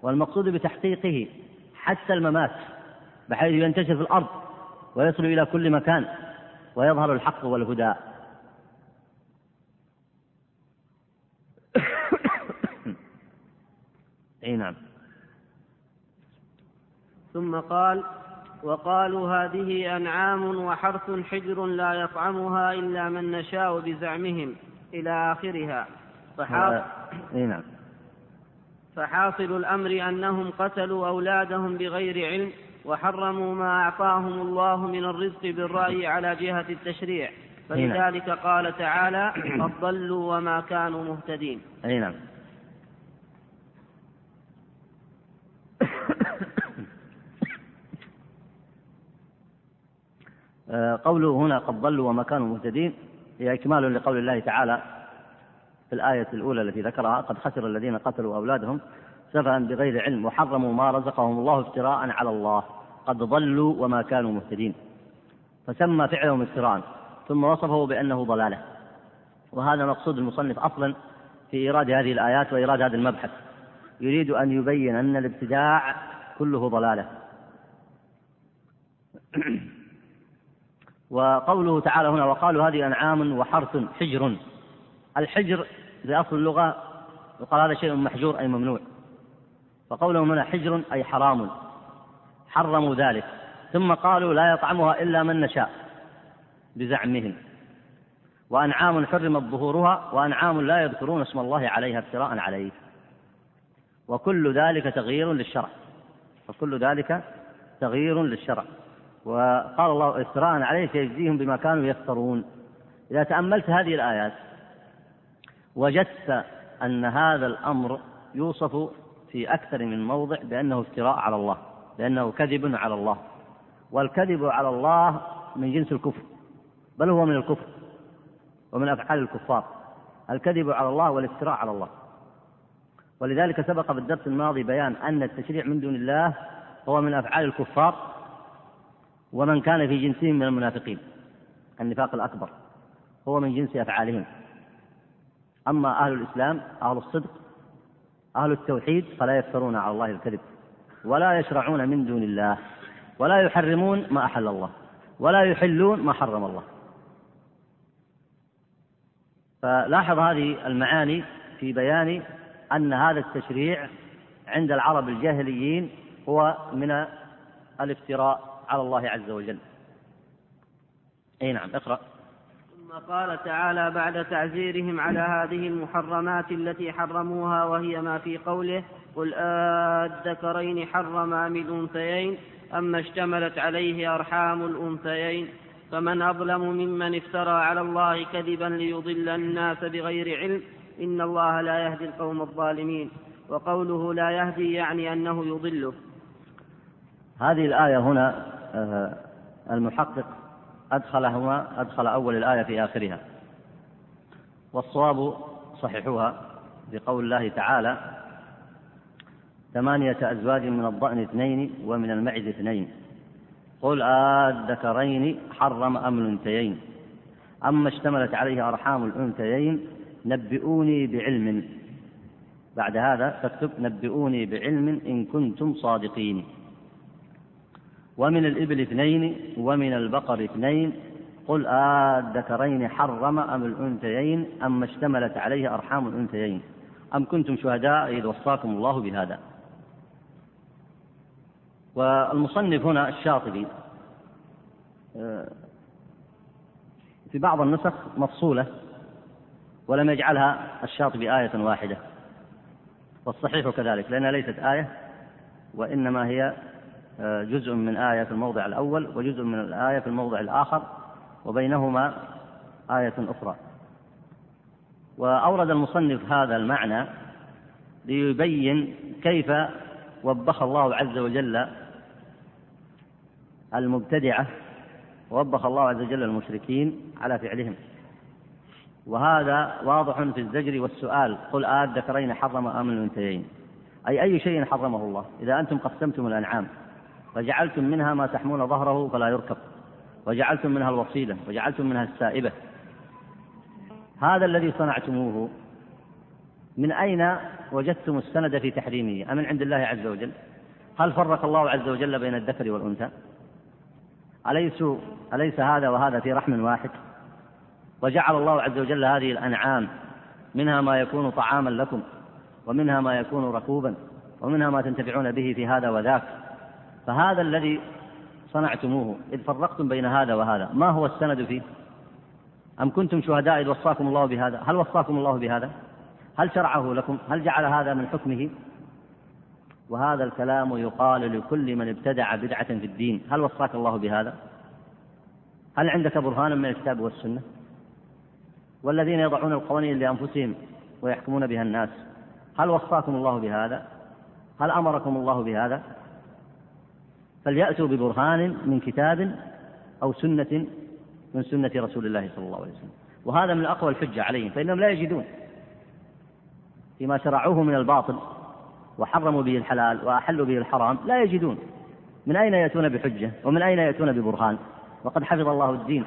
والمقصود بتحقيقه حتى الممات، بحيث ينتشر في الأرض ويصل إلى كل مكان ويظهر الحق والهدى. أي نعم. ثم قال: وقالوا هذه أنعام وحرث حجر لا يطعمها إلا من نشاء بزعمهم إلى آخرها. فحاصل الأمر أنهم قتلوا أولادهم بغير علم وحرموا ما أعطاهم الله من الرزق بالرأي على جهة التشريع، فلذلك قال تعالى: فضلوا وما كانوا مهتدين. أي نعم. قوله هنا قد ضلوا وما كانوا مهتدين هي إكمال لقول الله تعالى في الآية الأولى التي ذكرها: قد خسر الذين قتلوا أولادهم سفها بغير علم وحرموا ما رزقهم الله افتراء على الله قد ضلوا وما كانوا مهتدين. فسمى فعلهم افتراء ثم وصفه بأنه ضلالة، وهذا مقصود المصنف أصلا في إيراد هذه الآيات وإيراد هذا المبحث، يريد أن يبين أن الابتداع كله ضلالة. وقوله تعالى هنا: وقالوا هذه أنعام وحرث حجر. الحجر بأصل اللغة يقال هذا شيء محجور أي ممنوع، فقولهم هنا حجر أي حرام، حرموا ذلك. ثم قالوا: لا يطعمها إلا من نشاء بزعمهم. وأنعام حرمت ظهورها وأنعام لا يذكرون اسم الله عليها افتراء عليه. وكل ذلك تغيير للشرع، وقال الله: افتراء عليه سيجزيهم بما كانوا يفترون. إذا تأملت هذه الآيات وجدت أن هذا الأمر يوصف في أكثر من موضع بأنه افتراء على الله، بأنه كذب على الله، والكذب على الله من جنس الكفر، بل هو من الكفر ومن أفعال الكفار الكذب على الله والافتراء على الله. ولذلك سبق في الدرس الماضي بيان أن التشريع من دون الله هو من أفعال الكفار ومن كان في جنسهم من المنافقين، النفاق الأكبر هو من جنس أفعالهم. أما أهل الإسلام، أهل الصدق، أهل التوحيد، فلا يفترون على الله الكذب، ولا يشرعون من دون الله، ولا يحرمون ما أحل الله، ولا يحلون ما حرم الله. فلاحظ هذه المعاني في بيان أن هذا التشريع عند العرب الجاهليين هو من الافتراء على الله عز وجل. أي نعم. اقرأ. ثم قال تعالى بعد تعزيرهم على هذه المحرمات التي حرموها، وهي ما في قوله: قل أذكرين حرم أم الأنثيين أما اشتملت عليه أرحام الأنثيين، فمن أظلم ممن افترى على الله كذبا ليضل الناس بغير علم، إن الله لا يهدي القوم الظالمين. وقوله لا يهدي يعني أنه يضله. هذه الآية هنا المحقق أدخل أول الآية في آخرها، والصواب صحيحها بقول الله تعالى: 8 أزواج من الضأن 2 ومن المعز 2 قل آذكرين حرم أم الأنثيين أما اشتملت عليه أرحام الأنثيين نبئوني بعلم. بعد هذا فاكتب: نبئوني بعلم إن كنتم صادقين. ومن الإبل 2 ومن البقر 2 قل آذكرين حرم أم الأنثيين أما اشتملت عليه أرحام الأنثيين أم كنتم شهداء إذ وصاكم الله بهذا. والمصنف هنا الشاطبي في بعض النسخ مفصولة ولم يجعلها الشاطبي آية واحدة، والصحيح كذلك لأنها ليست آية وإنما هي جزء من آية في الموضع الأول وجزء من الآية في الموضع الآخر وبينهما آية أخرى. وأورد المصنف هذا المعنى ليبين كيف وبخ الله عز وجل المبتدعة ووبخ الله عز وجل المشركين على فعلهم، وهذا واضح في الزجر والسؤال: قل آذكرين حرم أم الأنثيين، أي شيء حرمه الله. إذا أنتم قسمتم الأنعام وجعلتم منها ما تحمون ظهره فلا يركب، وجعلتم منها الوصيلة، وجعلتم منها السائبة، هذا الذي صنعتموه من أين وجدتم السند في تحريمه؟ أمن عند الله عز وجل؟ هل فرق الله عز وجل بين الذكر والأنثى؟ أليس هذا وهذا في رحم واحد؟ وجعل الله عز وجل هذه الأنعام منها ما يكون طعاما لكم، ومنها ما يكون ركوبا، ومنها ما تنتفعون به في هذا وذاك، فهذا الذي صنعتموه إذ فرقتم بين هذا وهذا ما هو السند فيه؟ أم كنتم شهداء إذ وصاكم الله بهذا؟ هل وصاكم الله بهذا؟ هل شرعه لكم؟ هل جعل هذا من حكمه؟ وهذا الكلام يقال لكل من ابتدع بدعة في الدين: هل وصاك الله بهذا؟ هل عندك برهانا من الكتاب والسنة؟ والذين يضعون القوانين لأنفسهم ويحكمون بها الناس، هل وصاكم الله بهذا؟ هل أمركم الله بهذا؟ فليأتوا ببرهان من كتاب أو سنة من سنة رسول الله صلى الله عليه وسلم. وهذا من أقوى الحجة عليهم، فإنهم لا يجدون فيما شرعوه من الباطل وحرموا به الحلال وأحلوا به الحرام، لا يجدون من أين يأتون بحجة ومن أين يأتون ببرهان، وقد حفظ الله الدين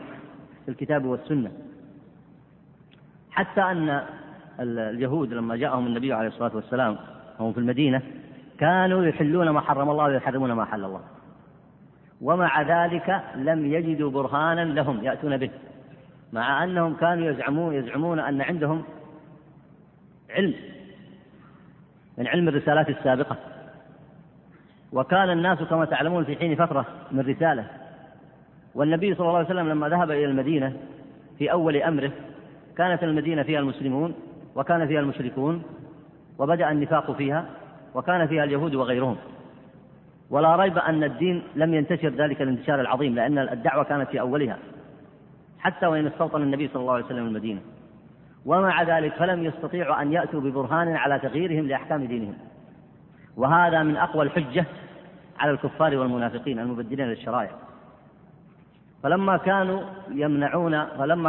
في الكتاب والسنة. حتى أن اليهود لما جاءهم النبي عليه الصلاة والسلام هم في المدينة كانوا يحلون ما حرم الله ويحرمون ما حل الله، ومع ذلك لم يجدوا برهانا لهم يأتون به، مع أنهم كانوا يزعمون أن عندهم علم من علم الرسالات السابقة، وكان الناس كما تعلمون في حين فترة من رسالة. والنبي صلى الله عليه وسلم لما ذهب إلى المدينة في أول أمره كانت المدينة فيها المسلمون وكان فيها المشركون، وبدأ النفاق فيها، وكان فيها اليهود وغيرهم، ولا ريب أن الدين لم ينتشر ذلك الانتشار العظيم لأن الدعوة كانت في أولها، حتى وإن استوطن النبي صلى الله عليه وسلم المدينة، ومع ذلك فلم يستطيعوا أن يأتوا ببرهان على تغييرهم لأحكام دينهم. وهذا من أقوى الحجة على الكفار والمنافقين المبدلين للشرائع. فلما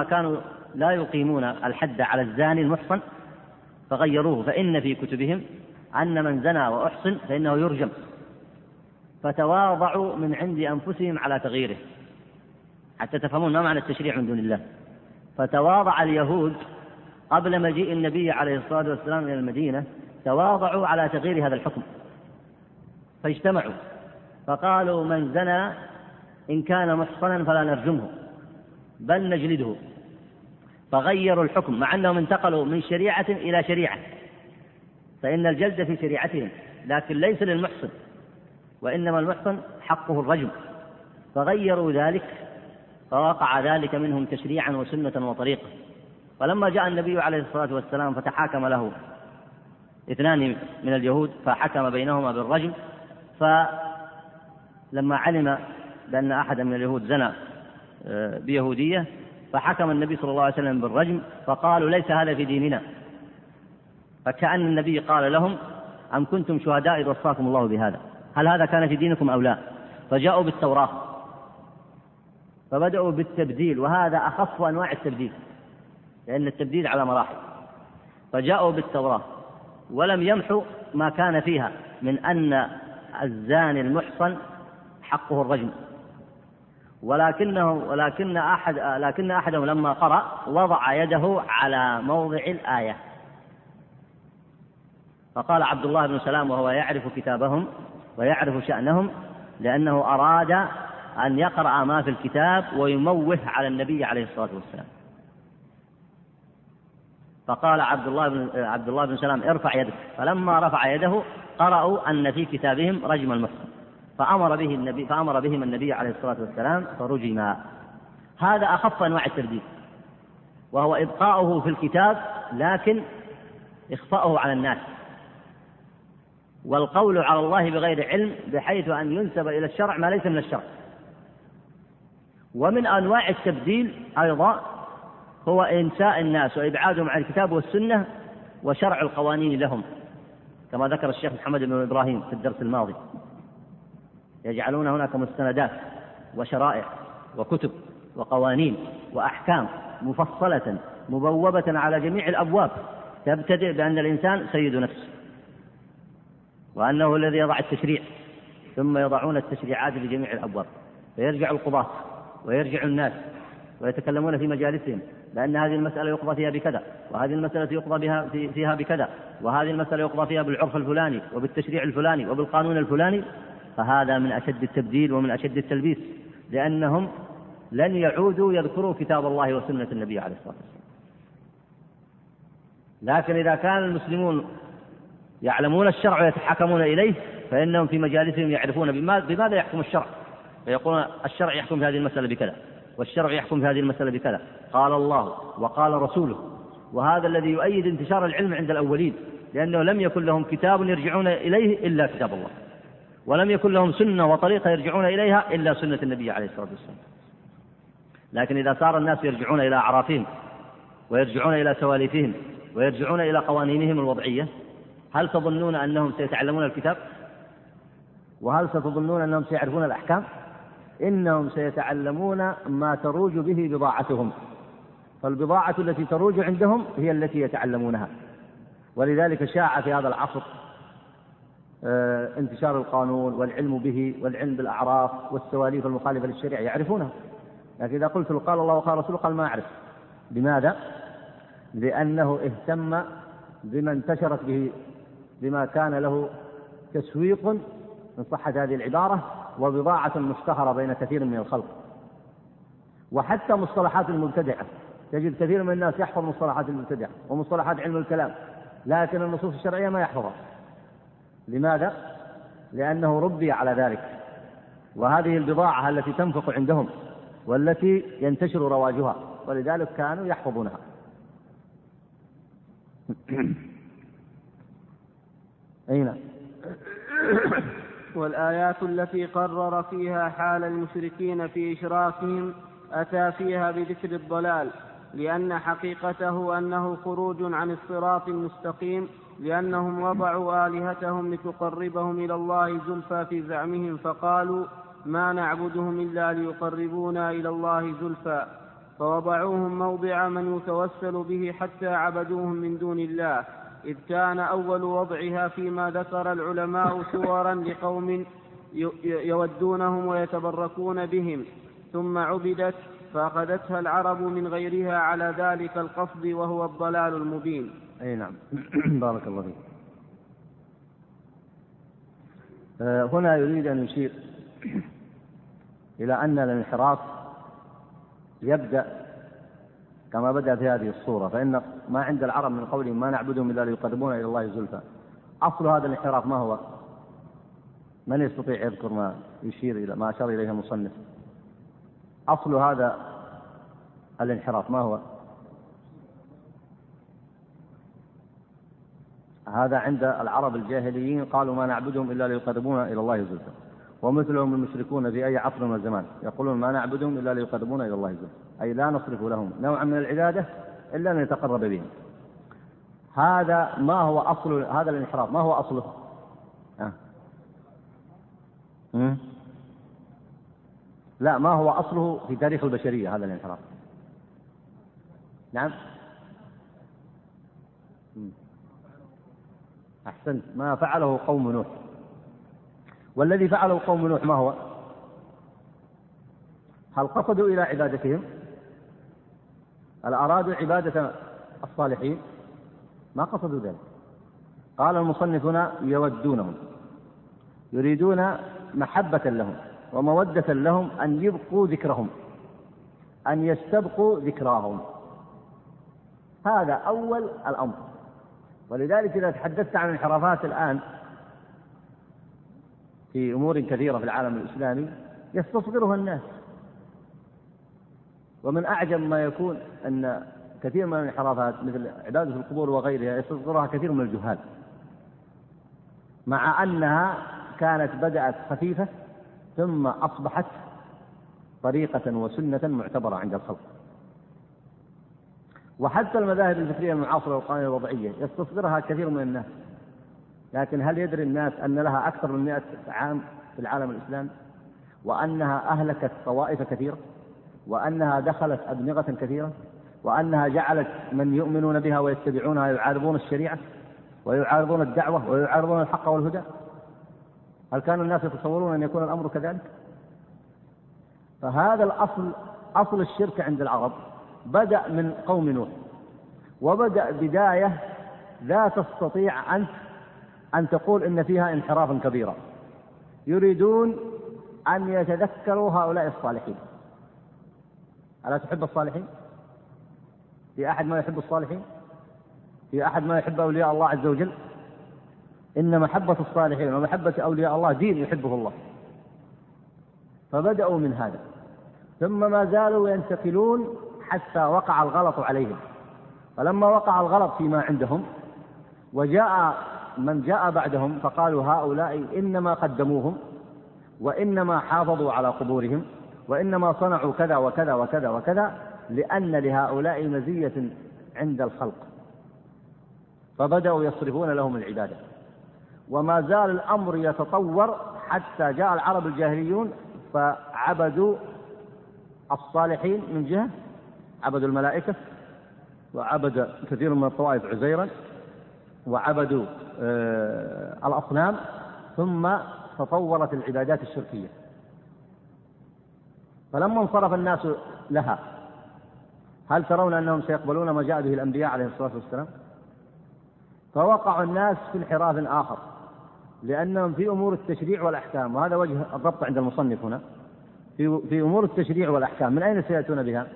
كانوا لا يقيمون الحد على الزاني المحصن فغيروه، فإن في كتبهم أن من زنى وأحصن فإنه يرجم، فتواضعوا من عند أنفسهم على تغييره، حتى تفهمون ما معنى التشريع من دون الله. فتواضع اليهود قبل مجيء النبي عليه الصلاة والسلام إلى المدينة، تواضعوا على تغيير هذا الحكم، فاجتمعوا فقالوا: من زنى إن كان محصنا فلا نرجمه بل نجلده. فغيروا الحكم مع أنهم انتقلوا من شريعة إلى شريعة، فإن الجلد في شريعتهم لكن ليس للمحصن، وإنما المحصن حقه الرجم، فغيروا ذلك، فوقع ذلك منهم تشريعا وسنة وطريقة. فلما جاء النبي عليه الصلاة والسلام فتحاكم له 2 من اليهود فحكم بينهما بالرجم، فلما علم بأن أحد من اليهود زنى بيهودية فحكم النبي صلى الله عليه وسلم بالرجم، فقالوا: ليس هذا في ديننا. فكأن النبي قال لهم: أم كنتم شهداء إذ وصاكم الله بهذا؟ هل هذا كان في دينكم أو لا؟ فجاءوا بالتوراة فبدأوا بالتبديل، وهذا أخف أنواع التبديل، لأن التبديل على مراحل. فجاءوا بالتوراة ولم يمحوا ما كان فيها من أن الزاني المحصن حقه الرجم، لكن أحدهم لما قرأ وضع يده على موضع الآية، فقال عبد الله بن سلام وهو يعرف كتابهم ويعرف شأنهم، لأنه أراد أن يقرأ ما في الكتاب ويموه على النبي عليه الصلاة والسلام، فقال عبد الله بن سلام ارفع يدك، فلما رفع يده قرأوا أن في كتابهم رجم المحصن، فأمر بهم النبي عليه الصلاة والسلام فرجما. هذا أخف أنواع الترديد، وهو إبقاؤه في الكتاب لكن إخفاؤه على الناس، والقول على الله بغير علم، بحيث أن ينسب إلى الشرع ما ليس من الشرع. ومن أنواع التبديل أيضا هو إنساء الناس وإبعادهم عن الكتاب والسنة وشرع القوانين لهم، كما ذكر الشيخ محمد بن إبراهيم في الدرس الماضي. يجعلون هناك مستندات وشرائع وكتب وقوانين وأحكام مفصلة مبوبة على جميع الأبواب، تبتدئ بأن الإنسان سيد نفسه وأنه الذي يضع التشريع، ثم يضعون التشريعات لجميع الأبواب، فيرجع القضاة ويرجع الناس ويتكلمون في مجالسهم، لأن هذه المسألة يقضى فيها بكذا، وهذه المسألة يقضى فيها بكذا، وهذه المسألة يقضى فيها بالعرف الفلاني وبالتشريع الفلاني وبالقانون الفلاني. فهذا من أشد التبديل ومن أشد التلبيس، لأنهم لن يعودوا يذكروا كتاب الله وسنة النبي عليه الصلاة والسلام. لكن إذا كان المسلمون يعلمون الشرع ويتحكمون إليه، فإنهم في مجالسهم يعرفون بماذا يحكم الشرع، فيقولون الشرع يحكم في هذه المسألة بكذا، والشرع يحكم في هذه المسألة بكذا، قال الله وقال رسوله. وهذا الذي يؤيد انتشار العلم عند الأولين، لأنه لم يكن لهم كتاب يرجعون إليه إلا كتاب الله، ولم يكن لهم سنة وطريقة يرجعون إليها إلا سنة النبي عليه الصلاة والسلام. لكن إذا صار الناس يرجعون إلى أعرافهم ويرجعون إلى سواليفهم ويرجعون إلى قوانينهم الوضعية، هل تظنون أنهم سيتعلمون الكتاب؟ وهل ستظنون أنهم سيعرفون الأحكام؟ إنهم سيتعلمون ما تروج به بضاعتهم، فالبضاعة التي تروج عندهم هي التي يتعلمونها. ولذلك شاع في هذا العصر انتشار القانون والعلم به والعلم بالأعراف والسواليف المخالفة للشريعة، يعرفونها. لكن إذا قلت له قال الله وقال رسوله، قال ما أعرف. لماذا؟ لأنه اهتم بما انتشرت به، بما كان له تسويق من صحة هذه العبارة، وبضاعة مشتهرة بين كثير من الخلق. وحتى مصطلحات المبتدعة، تجد كثير من الناس يحفظ مصطلحات المبتدعة ومصطلحات علم الكلام، لكن النصوص الشرعية ما يحفظها. لماذا؟ لأنه ربي على ذلك. وهذه البضاعة التي تنفق عندهم والتي ينتشر رواجها، ولذلك كانوا يحفظونها. أين؟ والآيات التي قرر فيها حال المشركين في إشرافهم أتى فيها بذكر الضلال، لأن حقيقته أنه خروج عن الصراط المستقيم، لأنهم وضعوا آلهتهم لتقربهم إلى الله زلفى في زعمهم، فقالوا ما نعبدهم إلا ليقربونا إلى الله زلفى، فوضعوهم موضع من يتوسل به حتى عبدوهم من دون الله، إذ كان أول وضعها فيما ذكر العلماء صورا لقوم يودونهم ويتبركون بهم، ثم عبدت فأخذتها العرب من غيرها على ذلك القصد، وهو الضلال المبين. أي نعم. بارك الله فيك. هنا يريد أن يشير إلى أن الانحراف يبدأ كما بدأ في هذه الصورة، فإن ما عند العرب من قولهم ما نعبدهم إلا ليقربونا إلى الله زلفى، أصل هذا الانحراف ما هو؟ من يستطيع يذكر ما يشير إلى ما أشار إليه المصنف؟ أصل هذا الانحراف ما هو؟ هذا عند العرب الجاهليين قالوا ما نعبدهم إلا ليقربونا إلى الله زلفى، ومثلهم المشركون في أي عصر وزمان يقولون ما نعبدهم إلا ليقربونا إلى الله زلفى، أي لا نصرف لهم نوعا من العبادة إلا أن يتقرب بهم. هذا ما هو أصل هذا الانحراف؟ ما هو أصله؟ لا، ما هو أصله في تاريخ البشرية هذا الانحراف؟ نعم، أحسنت، ما فعله قوم نوح. والذي فعله قوم نوح ما هو؟ هل قصدوا إلى عبادتهم؟ هل أرادوا عبادة الصالحين؟ ما قصدوا ذلك. قال المصنف هنا يودونهم، يريدون محبة لهم ومودة لهم أن يبقوا ذكرهم، أن يستبقوا ذكراهم. هذا أول الأمر. ولذلك إذا تحدثت عن الانحرافات الآن في أمور كثيرة في العالم الإسلامي يستصغرها الناس. ومن أعجب ما يكون أن كثير من الانحرافات مثل عبادة القبور وغيرها يستصغرها كثير من الجهال، مع أنها كانت بدأت خفيفة ثم أصبحت طريقة وسنة معتبرة عند الخلق. وحتى المذاهب الفكرية المعاصرة والقانونية الوضعية يستصغرها كثير من الناس، لكن هل يدري الناس أن لها أكثر من 100 عام في العالم الإسلامي، وأنها أهلكت طوائف كثيرة، وأنها دخلت أدمغة كثيرة، وأنها جعلت من يؤمنون بها ويتبعونها يعارضون الشريعة ويعارضون الدعوة ويعارضون الحق والهدى؟ هل كانوا الناس يتصورون أن يكون الأمر كذلك؟ فهذا الأصل، أصل الشرك عند العرب، بدأ من قوم نوح، وبدأ بداية لا تستطيع أن تقول إن فيها انحرافا كبيرا. يريدون أن يتذكروا هؤلاء الصالحين. ألا تحب الصالحين؟ في أحد ما يحب الصالحين؟ في أحد ما يحب أولياء الله عز وجل؟ إن محبة الصالحين ومحبة أولياء الله دين يحبه الله. فبدأوا من هذا، ثم ما زالوا ينتقلون حتى وقع الغلط عليهم. فلما وقع الغلط فيما عندهم وجاء من جاء بعدهم فقالوا هؤلاء إنما قدموهم وإنما حافظوا على قبورهم وإنما صنعوا كذا وكذا وكذا وكذا، لأن لهؤلاء مزية عند الخلق، فبدأوا يصرفون لهم العبادة. وما زال الأمر يتطور حتى جاء العرب الجاهليون فعبدوا الصالحين من جهة، عبدوا الملائكة، وعبد كثير من الطوائف عزيرا، وعبدوا الأصنام، ثم تطورت العبادات الشركية. فلما انصرف الناس لها هل ترون أنهم سيقبلون ما جاء به الأنبياء عليه الصلاة والسلام؟ فوقع الناس في انحراف آخر، لأنهم في أمور التشريع والأحكام، وهذا وجه الضبط عند المصنف هنا، في أمور التشريع والأحكام من أين سيأتون بها؟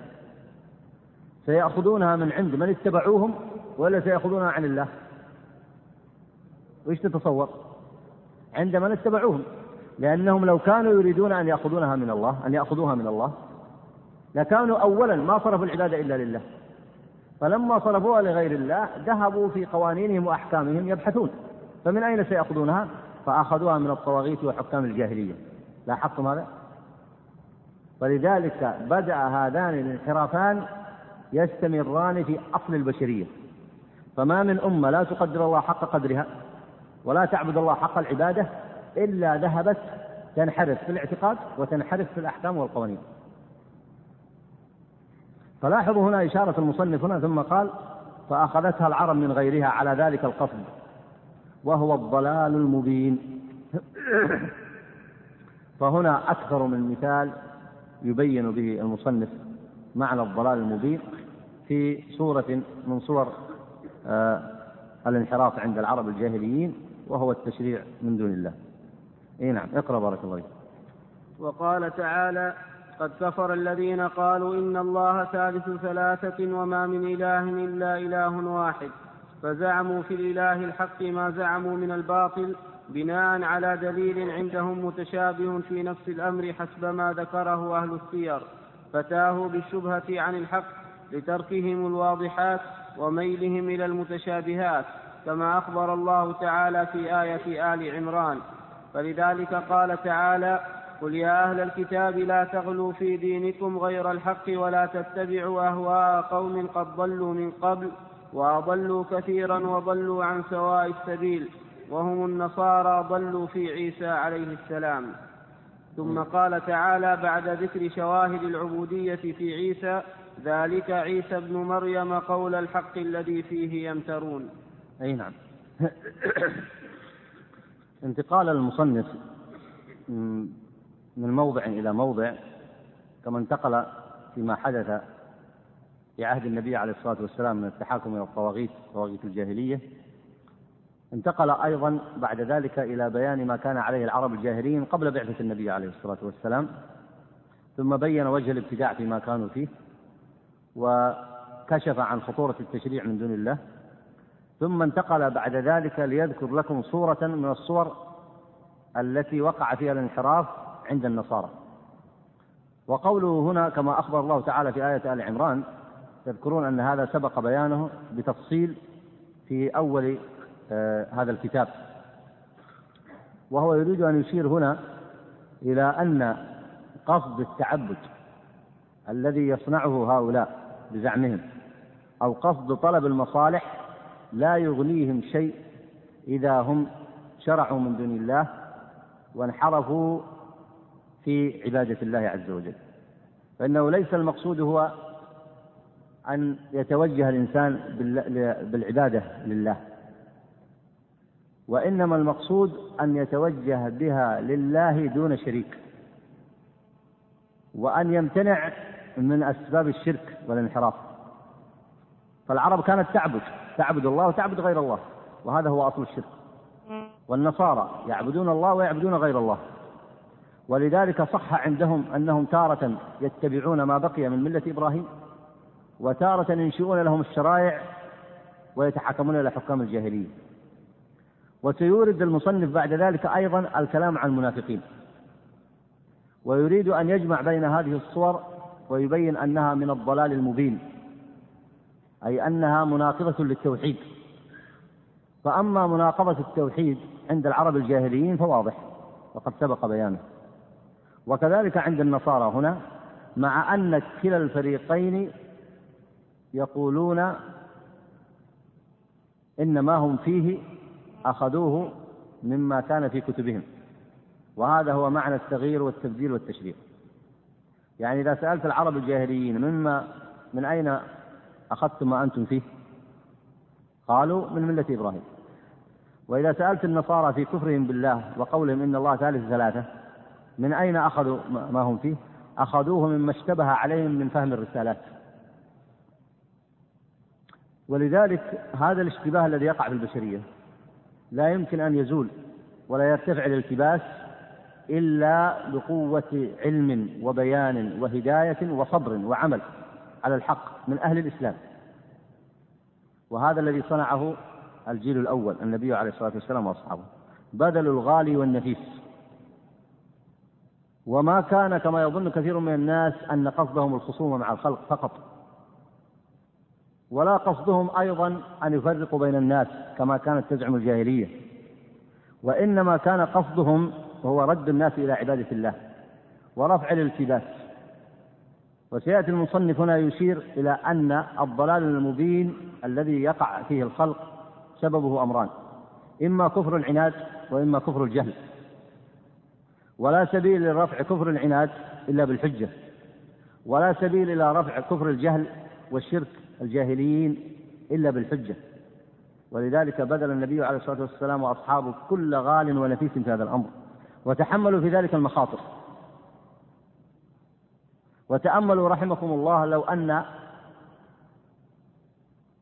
سيأخذونها من عند من اتبعوهم ولا سيأخذونها عن الله؟ وإيش تتصور؟ عند من اتبعوهم، لأنهم لو كانوا يريدون أن يأخذونها من الله، أن يأخذوها من الله، لكانوا أولا ما صرفوا العبادة إلا لله، فلما صرفوها لغير الله ذهبوا في قوانينهم وأحكامهم يبحثون، فمن أين سيأخذونها؟ فأخذوها من الطواغيت وحكام الجاهلية. لاحظتم هذا؟ ولذلك بدأ هذان الانحرافان يستمران في أصل البشرية. فما من أمة لا تقدر الله حق قدرها ولا تعبد الله حق العبادة إلا ذهبت تنحرف في الاعتقاد وتنحرف في الأحكام والقوانين. فلاحظوا هنا إشارة المصنف هنا، ثم قال فأخذتها العرب من غيرها على ذلك القصد وهو الضلال المبين. فهنا أكثر من مثال يبين به المصنف معنى الضلال المبين في صورة من صور الانحراف عند العرب الجاهليين، وهو التشريع من دون الله. إيه نعم، اقرأ بارك الله. وقال تعالى قد كفر الذين قالوا إن الله ثالث ثلاثة وما من إله إلا إله واحد، فزعموا في الإله الحق ما زعموا من الباطل بناء على دليل عندهم متشابه في نفس الأمر حسب ما ذكره أهل السير، فتاهوا بالشبهة عن الحق لتركهم الواضحات وميلهم إلى المتشابهات، كما أخبر الله تعالى في آية آل عمران. فلذلك قال تعالى قل يا أهل الكتاب لا تغلوا في دينكم غير الحق ولا تتبعوا أهواء قوم قد ضلوا من قبل وأضلوا كثيرا وضلوا عن سواء السبيل وهم النصارى ضلوا في عيسى عليه السلام. ثم قال تعالى بعد ذكر شواهد العبودية في عيسى ذلك عيسى ابن مريم قول الحق الذي فيه يمترون. أي نعم. انتقال المصنف من موضع إلى موضع كما انتقل فيما حدث في عهد النبي عليه الصلاة والسلام من التحاكم إلى الطواغيت، طواغيت الجاهلية، انتقل أيضا بعد ذلك إلى بيان ما كان عليه العرب الجاهليين قبل بعثة النبي عليه الصلاة والسلام، ثم بين وجه الابتداع فيما كانوا فيه، وكشف عن خطورة التشريع من دون الله، ثم انتقل بعد ذلك ليذكر لكم صورة من الصور التي وقع فيها الانحراف عند النصارى. وقوله هنا كما أخبر الله تعالى في آية آل عمران، تذكرون أن هذا سبق بيانه بتفصيل في أول هذا الكتاب، وهو يريد أن يشير هنا إلى أن قصد التعبد الذي يصنعه هؤلاء بزعمهم أو قصد طلب المصالح لا يغنيهم شيء إذا هم شرعوا من دون الله وانحرفوا في عبادة الله عز وجل، فإنه ليس المقصود هو أن يتوجه الإنسان بالعبادة لله، وإنما المقصود أن يتوجه بها لله دون شريك، وأن يمتنع من أسباب الشرك والانحراف. فالعرب كانت تعبد الله وتعبد غير الله، وهذا هو أصل الشرك. والنصارى يعبدون الله ويعبدون غير الله، ولذلك صح عندهم أنهم تارة يتبعون ما بقي من ملة إبراهيم، وتارة ينشئون لهم الشرائع ويتحكمون إلى حكام الجاهلية. وسيورد المصنف بعد ذلك أيضا الكلام عن المنافقين، ويريد أن يجمع بين هذه الصور ويبين أنها من الضلال المبين، أي أنها مناقضة للتوحيد. فأما مناقضة التوحيد عند العرب الجاهليين فواضح وقد سبق بيانه، وكذلك عند النصارى هنا، مع أن كلا الفريقين يقولون إن ما هم فيه أخذوه مما كان في كتبهم، وهذا هو معنى التغيير والتبديل والتشريع. يعني إذا سألت العرب الجاهليين من أين أخذتم ما أنتم فيه، قالوا من ملة إبراهيم. وإذا سألت النصارى في كفرهم بالله وقولهم إن الله ثالث ثلاثة، من أين أخذوا ما هم فيه؟ أخذوه مما اشتبه عليهم من فهم الرسالات. ولذلك هذا الاشتباه الذي يقع في البشرية لا يمكن أن يزول ولا يرتفع الالتباس إلا بقوة علم وبيان وهداية وصبر وعمل على الحق من أهل الإسلام، وهذا الذي صنعه الجيل الأول النبي عليه الصلاة والسلام وأصحابه، بدلوا الغالي والنفيس. وما كان كما يظن كثير من الناس أن قصدهم الخصومة مع الخلق فقط، ولا قصدهم أيضا أن يفرقوا بين الناس كما كانت تزعم الجاهلية، وإنما كان قصدهم هو رد الناس إلى عبادة الله ورفع الالتباس. وسيأتي المصنف هنا يشير إلى أن الضلال المبين الذي يقع فيه الخلق سببه أمران، إما كفر العناد وإما كفر الجهل، ولا سبيل لرفع كفر العناد إلا بالحجة، ولا سبيل إلى رفع كفر الجهل والشرك الجاهليين إلا بالحجة. ولذلك بذل النبي عليه الصلاة والسلام وأصحابه كل غال ونفيس في هذا الأمر، وتحملوا في ذلك المخاطر. وتأملوا رحمكم الله لو أن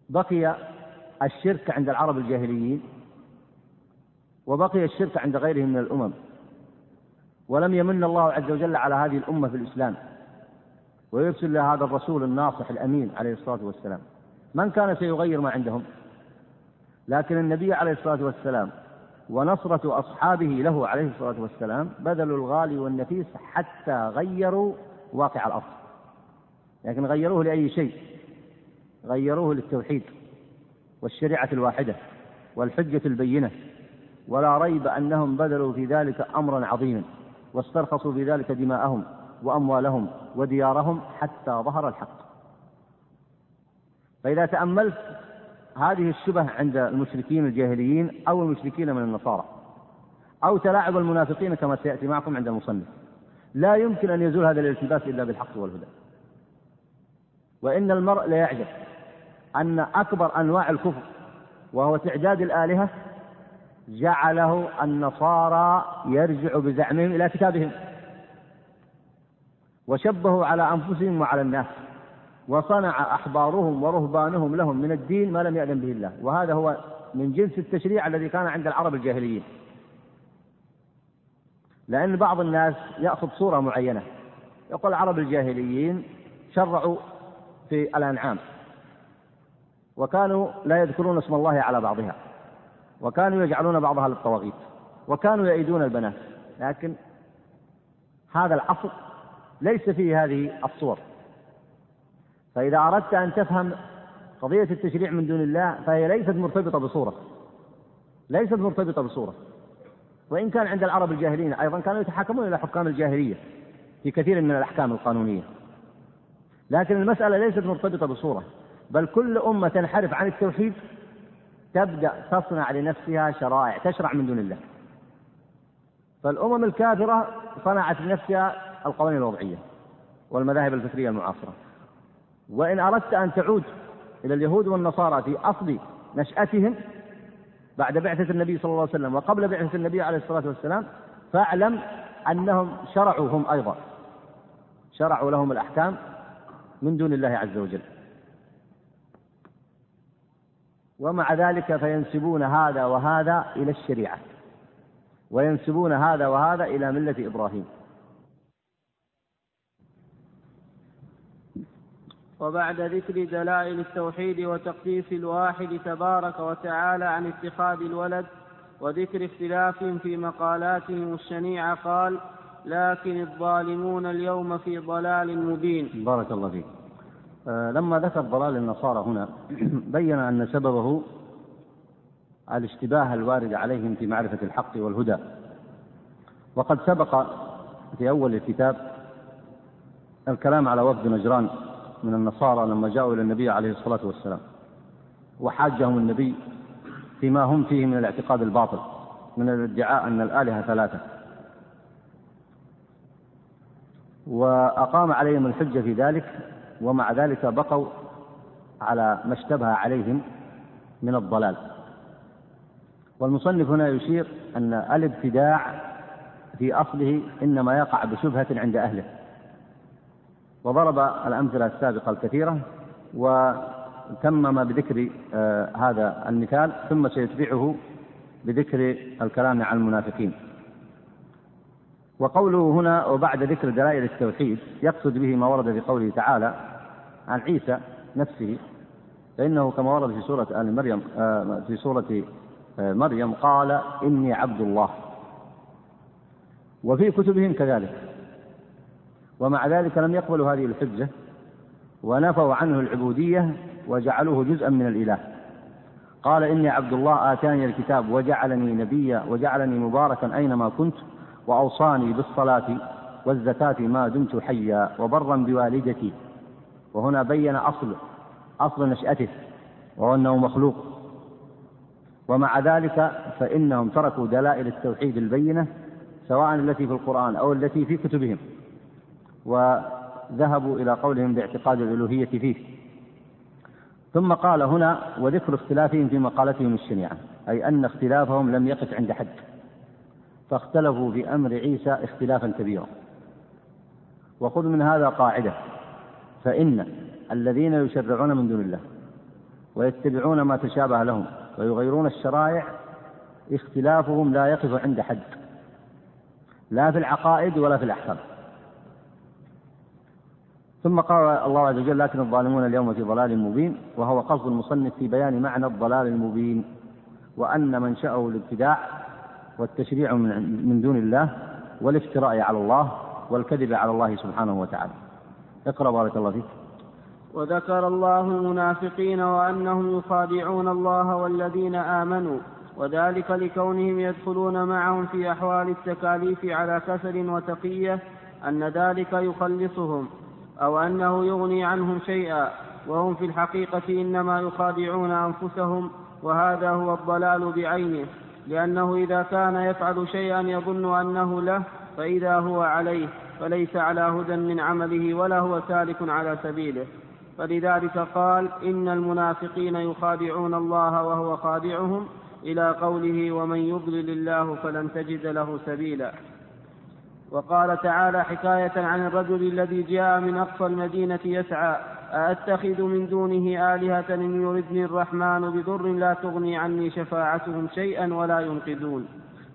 بقي الشرك عند العرب الجاهليين وبقي الشرك عند غيرهم من الأمم، ولم يمن الله عز وجل على هذه الأمة في الإسلام ويرسل لها هذا الرسول الناصح الأمين عليه الصلاة والسلام، من كان سيغير ما عندهم؟ لكن النبي عليه الصلاة والسلام ونصرة أصحابه له عليه الصلاة والسلام بذلوا الغالي والنفيس حتى غيروا واقع الأرض، لكن غيروه لأي شيء؟ غيروه للتوحيد والشريعة الواحدة والحجة البينة. ولا ريب أنهم بذلوا في ذلك أمرا عظيما، واسترخصوا في ذلك دماءهم وأموالهم وديارهم حتى ظهر الحق. فإذا تأملت هذه الشبه عند المشركين الجاهليين أو المشركين من النصارى، أو تلاعب المنافقين كما سيأتي معكم عند المصنف، لا يمكن أن يزول هذا الالتباس إلا بالحق والهدى. وإن المرء لا يعجب أن أكبر أنواع الكفر وهو تعداد الآلهة، جعله النصارى يرجع بزعمهم إلى كتابهم، وشبهوا على أنفسهم وعلى الناس، وصنع أحبارهم ورهبانهم لهم من الدين ما لم يأذن به الله. وهذا هو من جنس التشريع الذي كان عند العرب الجاهليين، لأن بعض الناس يأخذ صورة معينة، يقول العرب الجاهليين شرعوا في الأنعام وكانوا لا يذكرون اسم الله على بعضها، وكانوا يجعلون بعضها للطواغيت، وكانوا يأيدون البنات، لكن هذا العصر ليس فيه هذه الصور. فإذا أردت أن تفهم قضية التشريع من دون الله فهي ليست مرتبطة بصورة. وإن كان عند العرب الجاهلين أيضا كانوا يتحاكمون إلى حكام الجاهلية في كثير من الأحكام القانونية، لكن المسألة ليست مرتبطة بصورة، بل كل أمة تنحرف عن التوحيد تبدأ تصنع لنفسها شرائع تشرع من دون الله. فالأمم الكافرة صنعت لنفسها القوانين الوضعية والمذاهب الفكرية المعاصرة. وإن أردت أن تعود إلى اليهود والنصارى في أصل نشأتهم بعد بعثة النبي صلى الله عليه وسلم وقبل بعثة النبي عليه الصلاة والسلام، فاعلم أنهم شرعوا هم أيضا، شرعوا لهم الأحكام من دون الله عز وجل. ومع ذلك فينسبون هذا وهذا إلى الشريعة، وينسبون هذا وهذا إلى ملة إبراهيم. وبعد ذكر دلائل التوحيد وتقديس الواحد تبارك وتعالى عن اتخاذ الولد وذكر اختلافهم في مقالاتهم الشنيعة، قال: لكن الظالمون اليوم في ضلال مبين. بارك الله فيك. لما ذكر ضلال النصارى هنا بين أن سببه الاشتباه الوارد عليهم في معرفة الحق والهدى. وقد سبق في أول الكتاب الكلام على وفد نجران من النصارى لما جاءوا إلى النبي عليه الصلاة والسلام، وحاجهم النبي فيما هم فيه من الاعتقاد الباطل من الادعاء أن الآلهة ثلاثة، وأقام عليهم الحجة في ذلك. ومع ذلك بقوا على ما اشتبه عليهم من الضلال. والمصنف هنا يشير أن الابتداع في أصله إنما يقع بشبهة عند أهله، وضرب الأمثلة السابقة الكثيرة وتمم بذكر هذا المثال، ثم سيتبعه بذكر الكلام عن المنافقين. وقوله هنا وبعد ذكر دلائل التوحيد يقصد به ما ورد في قوله تعالى عن عيسى نفسه، فإنه كما ورد في سورة آل مريم في سورة مريم قال: إني عبد الله. وفي كتبهم كذلك. ومع ذلك لم يقبلوا هذه الحجة ونفوا عنه العبودية وجعلوه جزءا من الإله. قال: إني عبد الله آتاني الكتاب وجعلني نبيا وجعلني مباركا أينما كنت وأوصاني بالصلاة والزكاة ما دمت حيا وبرا بوالدتي. وهنا بين أصل نشأته وهو أنه مخلوق. ومع ذلك فإنهم تركوا دلائل التوحيد البينة سواء التي في القرآن أو التي في كتبهم، وذهبوا إلى قولهم باعتقاد الألوهية فيه. ثم قال هنا: وذكر اختلافهم في مقالتهم الشنيعة، أي أن اختلافهم لم يقف عند حد، فاختلفوا في أمر عيسى اختلافا كبيرا. وخذ من هذا قاعدة، فإن الذين يشرعون من دون الله ويتبعون ما تشابه لهم ويغيرون الشرائع اختلافهم لا يقف عند حد، لا في العقائد ولا في الأحكام. ثم قال الله عز وجل: لكن الظالمون اليوم في ضلال مبين. وهو قصد المصنف في بيان معنى الضلال المبين، وأن منشأه الابتداع والتشريع من دون الله والافتراء على الله والكذب على الله سبحانه وتعالى. اقرأ بارك الله فيك. وذكر الله المنافقين وأنهم يخادعون الله والذين آمنوا، وذلك لكونهم يدخلون معهم في أحوال التكاليف على كسل وتقية، أن ذلك يخلصهم أو أنه يغني عنهم شيئا، وهم في الحقيقة إنما يخادعون أنفسهم، وهذا هو الضلال بعينه، لأنه إذا كان يفعل شيئا يظن أنه له فإذا هو عليه، فليس على هدى من عمله ولا هو سالك على سبيله. فلذلك قال إن المنافقين يخادعون الله وهو خادعهم إلى قوله ومن يضلل الله فلن تجد له سبيلا. وقال تعالى حكاية عن الرجل الذي جاء من أقصى المدينة يسعى أأتخذ من دونه آلهة إن يردني الرحمن بضر لا تغني عني شفاعتهم شيئا ولا ينقذون.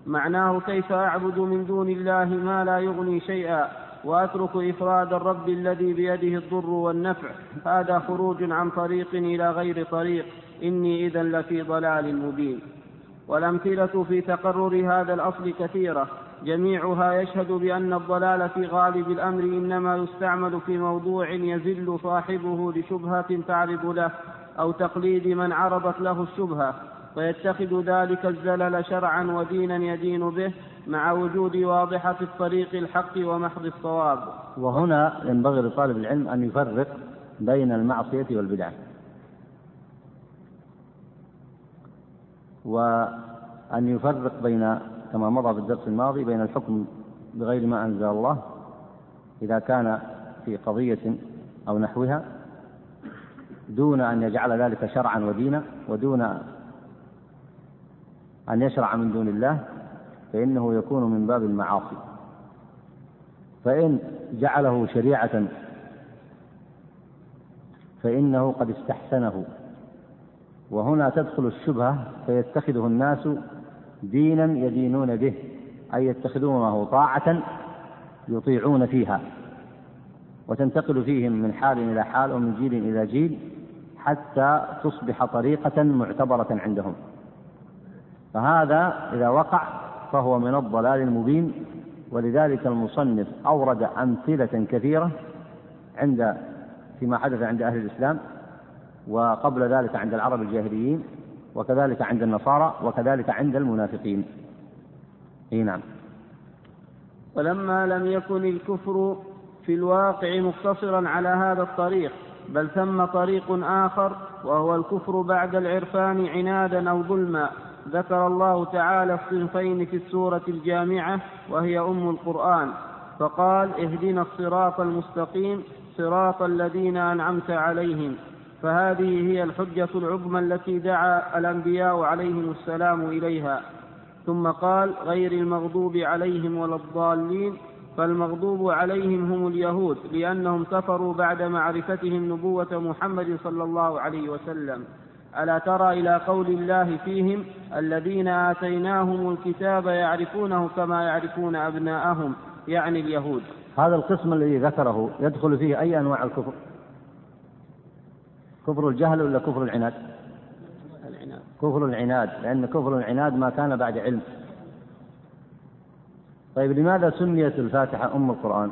معناه كيف أعبد من دون الله ما لا يغني شيئا وأترك إفراد الرب الذي بيده الضر والنفع؟ هذا خروج عن طريق إلى غير طريق، إني إذا لفي ضلال مبين. والأمثلة في تقرر هذا الأصل كثيرة، جميعها يشهد بأن الضلال في غالب الأمر إنما يستعمل في موضوع يزل صاحبه لشبهة تعرض له أو تقليد من عرضت له الشبهة، ويتخذ ذلك الزلل شرعا ودينا يدين به مع وجود واضحة الطريق الحق ومحض الصواب. وهنا ينبغي لطالب العلم أن يفرق بين المعصية والبدعة، وأن يفرق بين كما مضى في الدرس الماضي بين الحكم بغير ما أنزل الله إذا كان في قضية أو نحوها دون أن يجعل ذلك شرعا ودينا، ودون أن يشرع من دون الله، فإنه يكون من باب المعاصي. فإن جعله شريعة فإنه قد استحسنه، وهنا تدخل الشبهة فيتخذه الناس دينا يدينون به، أي يتخذونه طاعة يطيعون فيها، وتنتقل فيهم من حال إلى حال ومن جيل إلى جيل حتى تصبح طريقة معتبرة عندهم. فهذا إذا وقع فهو من الضلال المبين. ولذلك المصنف أورد أمثلة كثيرة فيما حدث عند أهل الإسلام، وقبل ذلك عند العرب الجاهليين، وكذلك عند النصارى، وكذلك عند المنافقين. اي نعم. ولما لم يكن الكفر في الواقع مقتصرا على هذا الطريق، بل ثم طريق آخر وهو الكفر بعد العرفان عنادا أو ظلما، ذكر الله تعالى الصنفين في السورة الجامعة وهي أم القرآن، فقال اهدنا الصراط المستقيم صراط الذين أنعمت عليهم. فهذه هي الحجة العظمى التي دعا الأنبياء عليهم السلام إليها. ثم قال غير المغضوب عليهم ولا الضالين، فالمغضوب عليهم هم اليهود لأنهم كفروا بعد معرفتهم نبوة محمد صلى الله عليه وسلم. ألا ترى إلى قول الله فيهم الذين آتيناهم الكتاب يعرفونه كما يعرفون أبناءهم، يعني اليهود. هذا القسم الذي ذكره يدخل فيه أي أنواع الكفر؟ كفر الجهل ولا كفر العناد؟ كفر العناد، لأن كفر العناد ما كان بعد علم. طيب لماذا سميت الفاتحة أم القرآن؟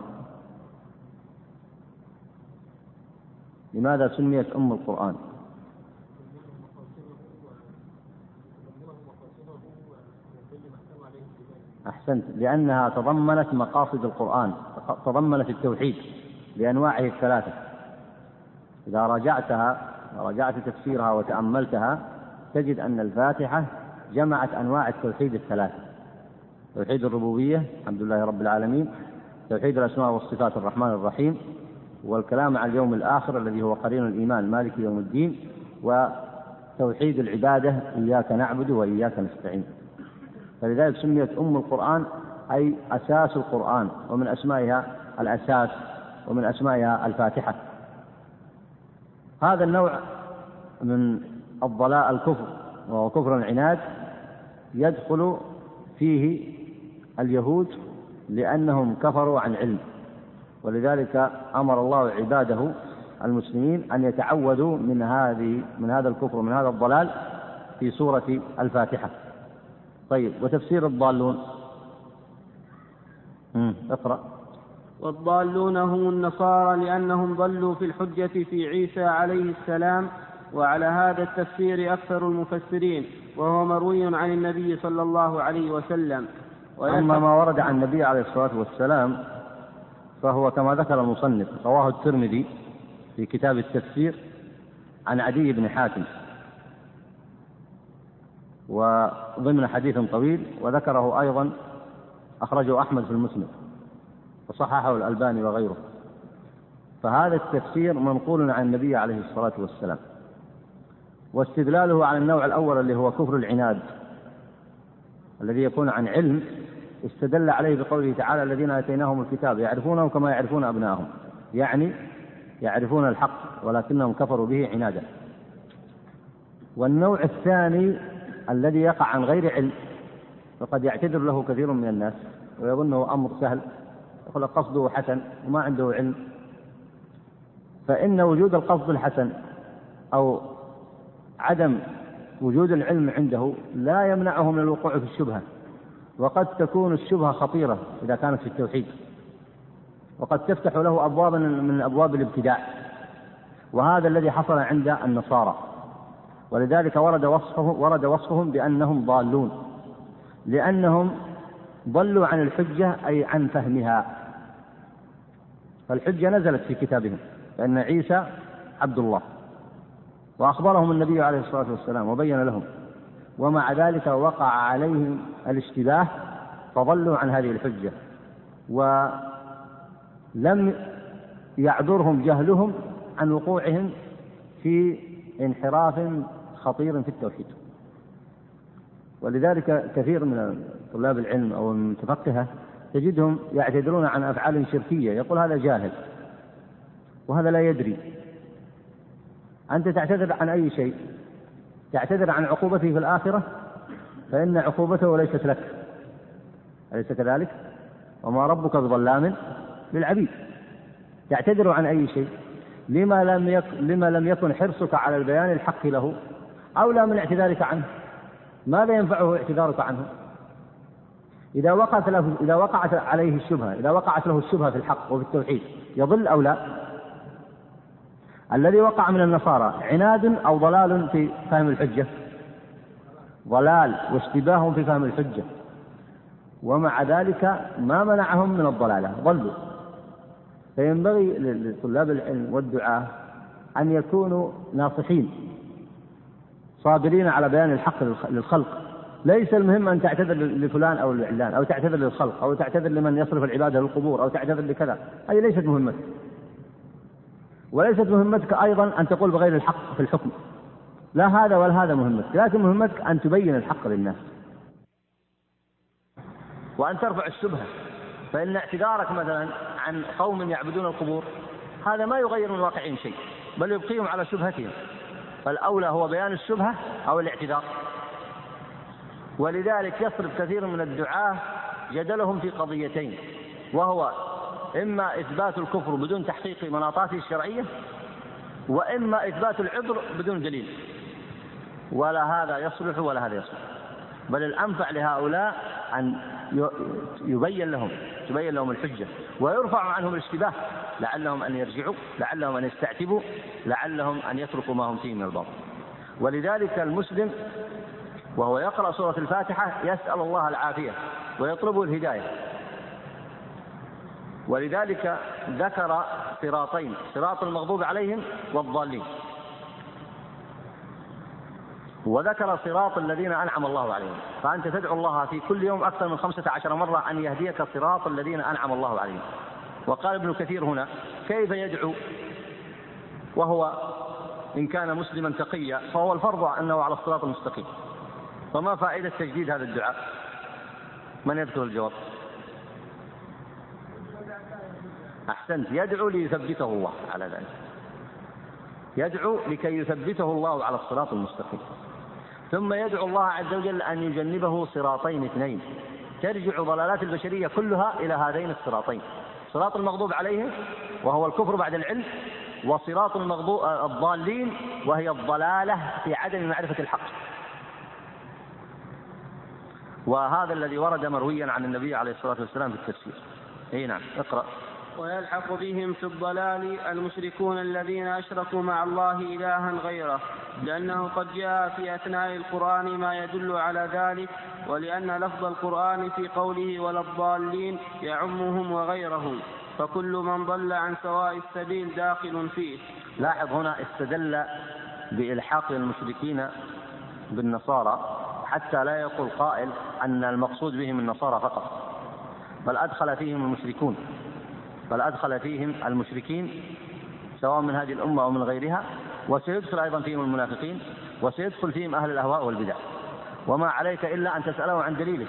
لماذا سميت أم القرآن؟ أحسنت، لأنها تضمنت مقاصد القرآن، تضمنت التوحيد بأنواعه الثلاثة. إذا راجعت تفسيرها وتأملتها تجد أن الفاتحة جمعت أنواع التوحيد الثلاثة: توحيد الربوبية الحمد لله رب العالمين، توحيد الأسماء والصفات الرحمن الرحيم، والكلام عن اليوم الآخر الذي هو قرين الإيمان مالك يوم الدين، وتوحيد العبادة إياك نعبد وإياك نستعين. فلذلك سميت أم القرآن أي أساس القرآن، ومن أسمائها الأساس، ومن أسمائها الفاتحة. هذا النوع من الضلال الكفر وهو كفر العناد يدخل فيه اليهود لأنهم كفروا عن علم، ولذلك أمر الله عباده المسلمين أن يتعوذوا من هذا الكفر ومن هذا الضلال في سورة الفاتحة. طيب وتفسير الضالون؟ اقرأ. والضالون هم النصارى لأنهم ضلوا في الحجة في عيسى عليه السلام، وعلى هذا التفسير أكثر المفسرين، وهو مروي عن النبي صلى الله عليه وسلم. أما ما ورد عن النبي عليه الصلاة والسلام فهو كما ذكر المصنف، رواه الترمذي في كتاب التفسير عن عدي بن حاتم، وضمن حديث طويل، وذكره أيضا أخرجه أحمد في المسند وصححه الألباني وغيره. ف فهذا التفسير منقول عن النبي عليه الصلاة والسلام. واستدلاله على النوع الأول اللي هو كفر العناد الذي يكون عن علم، استدل عليه بقوله تعالى الذين آتيناهم الكتاب يعرفونه كما يعرفون أبناءهم، يعني يعرفون الحق ولكنهم كفروا به عنادا. والنوع الثاني الذي يقع عن غير علم، فقد يعتذر له كثير من الناس ويظنه أمر سهل، يقول قصده حسن وما عنده علم، فإن وجود القصد الحسن أو عدم وجود العلم عنده لا يمنعه من الوقوع في الشبهة، وقد تكون الشبهة خطيرة إذا كانت في التوحيد، وقد تفتح له أبوابا من أبواب الابتداع، وهذا الذي حصل عند النصارى، ولذلك ورد وصفهم بأنهم ضالون، لأنهم ضلوا عن الحجة أي عن فهمها. فالحجة نزلت في كتابهم لأن عيسى عبد الله، وأخبرهم النبي عليه الصلاة والسلام وبين لهم، ومع ذلك وقع عليهم الاشتباه فضلوا عن هذه الحجة، ولم يعذرهم جهلهم عن وقوعهم في انحراف خطير في التوحيد. ولذلك كثير من طلاب العلم أو المتفقهة تجدهم يعتذرون عن أفعال شركية، يقول هذا جاهل وهذا لا يدري. أنت تعتذر عن أي شيء؟ تعتذر عن عقوبته في الآخرة، فإن عقوبته ليست لك، أليس كذلك؟ وما ربك بظلام للعبيد. تعتذر عن أي شيء؟ لما لم يكن حرصك على البيان الحق له أولى من اعتذارك عنه. ماذا ينفعه اعتذارك عنه؟ إذا وقعت له الشبهة في الحق وفي التوحيد يضل أو لا؟ الذي وقع من النصارى عناد أو ضلال في فهم الحجة؟ ضلال واشتباههم في فهم الحجة، ومع ذلك ما منعهم من الضلالة، ضلوا. فينبغي لطلاب العلم والدعاة أن يكونوا ناصحين صابرين على بيان الحق للخلق. ليس المهم أن تعتذر لفلان أو الإعلان، أو تعتذر للخلق، أو تعتذر لمن يصرف العبادة للقبور، أو تعتذر لكذا، هذه ليست مهمتك. وليست مهمتك أيضا أن تقول بغير الحق في الحكم، لا هذا ولا هذا مهمتك، لكن مهمتك أن تبين الحق للناس وأن ترفع الشبهة. فإن اعتذارك مثلا عن قوم يعبدون القبور هذا ما يغير من واقعهم شيء، بل يبقيهم على شبهتهم، فالأولى هو بيان الشبهة أو الاعتذار. ولذلك يصرف كثير من الدعاة جدلهم في قضيتين، وهو إما إثبات الكفر بدون تحقيق مناطاته الشرعية، وإما إثبات العذر بدون دليل، ولا هذا يصلح ولا هذا يصلح، بل الأنفع لهؤلاء أن تبين لهم الحجة، ويرفع عنهم الاشتباه، لعلهم أن يرجعوا، لعلهم أن يستعتبوا، لعلهم أن يتركوا ما هم فيه من الباطل. ولذلك المسلم وهو يقرأ سورة الفاتحة يسأل الله العافية ويطلب الهداية. ولذلك ذكر صراطين، صراط المغضوب عليهم والضالين، وذكر صراط الذين أنعم الله عليهم. فأنت تدعو الله في كل يوم أكثر من 15 مرة أن يهديك صراط الذين أنعم الله عليهم. وقال ابن كثير هنا كيف يدعو وهو إن كان مسلما تقيا فهو الفرض أنه على الصراط المستقيم، فما فائدة تجديد هذا الدعاء؟ من يذكر الجواب؟ أحسنت، يدعو ليثبته الله على ذلك، يدعو لكي يثبته الله على الصراط المستقيم، ثم يدعو الله عز وجل أن يجنبه صراطين اثنين، ترجع ضلالات البشرية كلها إلى هذين الصراطين، صراط المغضوب عليهم وهو الكفر بعد العلم، وصراط الضالين وهي الضلالة في عدم معرفة الحق. وهذا الذي ورد مرويا عن النبي عليه الصلاة والسلام في التفسير. اي نعم، اقرأ. ويلحق بهم في الضلال المشركون الذين أشركوا مع الله إلها غيره، لأنه قد جاء في أثناء القرآن ما يدل على ذلك، ولأن لفظ القرآن في قوله ولا الضالين يعمهم وغيرهم، فكل من ضل عن سواء السبيل داخل فيه. لاحظ هنا استدل بإلحاق المشركين بالنصارى حتى لا يقول قائل أن المقصود بهم النصارى فقط، بل أدخل فيهم المشركين سواء من هذه الأمة أو من غيرها، وسيدخل أيضا فيهم المنافقين، وسيدخل فيهم أهل الأهواء والبدع. وما عليك إلا أن تسأله عن دليله،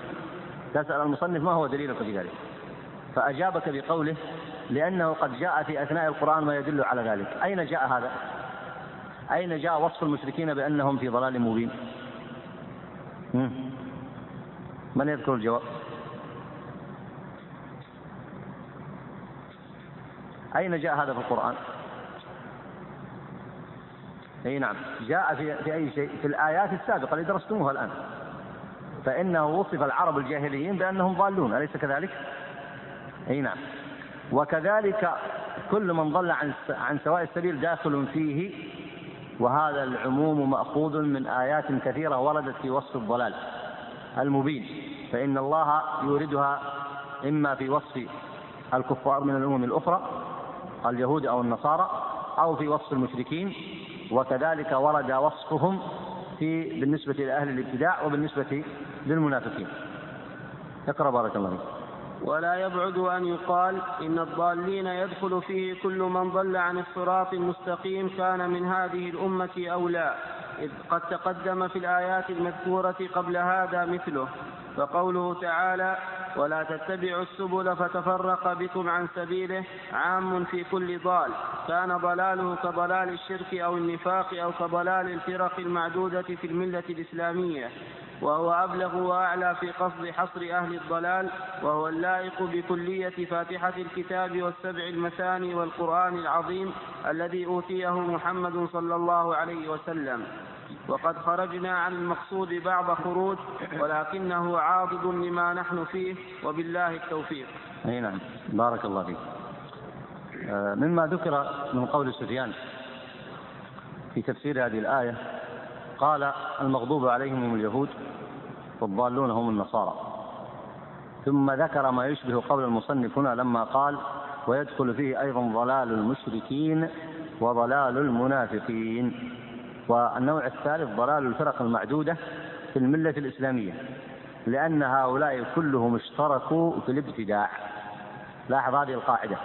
تسأل المصنف ما هو دليلك في ذلك. فأجابك بقوله لأنه قد جاء في أثناء القرآن ما يدل على ذلك. أين جاء هذا؟ أين جاء وصف المشركين بأنهم في ضلال مبين؟ من يذكر الجواب؟ أين جاء هذا في القرآن؟ أي نعم، جاء في أي شيء؟ في الآيات السابقة اللي درستموها الآن. فإنه وصف العرب الجاهليين بأنهم ضالون، أليس كذلك؟ أي نعم. وكذلك كل من ضل عن سواء السبيل داخل فيه، وهذا العموم مأخوذ من آيات كثيرة وردت في وصف الضلال المبين، فإن الله يوردها إما في وصف الكفار من الأمم الأخرى اليهود أو النصارى، أو في وصف المشركين. وكذلك ورد وصفهم بالنسبة لأهل الابتداع وبالنسبة للمنافقين. اقرأ بارك الله فيك. ولا يبعد أن يقال إن الضالين يدخل فيه كل من ضل عن الصراط المستقيم كان من هذه الأمة أو لا، إذ قد تقدم في الآيات المذكورة قبل هذا مثله، فقوله تعالى ولا تتبعوا السبل فتفرق بكم عن سبيله عام في كل ضال، كان ضلاله كضلال الشرك أو النفاق أو كضلال الفرق المعدودة في الملة الإسلامية، وهو أبلغ وأعلى في قصد حصر أهل الضلال، وهو اللائق بكلية فاتحة الكتاب والسبع المثاني والقرآن العظيم الذي أوتيه محمد صلى الله عليه وسلم. وقد خرجنا عن المقصود بعض خروج، ولكنه عاضد لما نحن فيه، وبالله التوفيق. أي نعم، بارك الله فيك. مما ذكر من قول سفيان في تفسير هذه الآية قال المغضوب عليهم هم اليهود والضالون هم النصارى، ثم ذكر ما يشبه قول المصنف هنا لما قال ويدخل فيه أيضا ضلال المشركين وضلال المنافقين. والنوع الثالث ضلال الفرق المعدودة في الملة الإسلامية، لأن هؤلاء كلهم اشتركوا في الابتداع. لاحظ هذه القاعدة،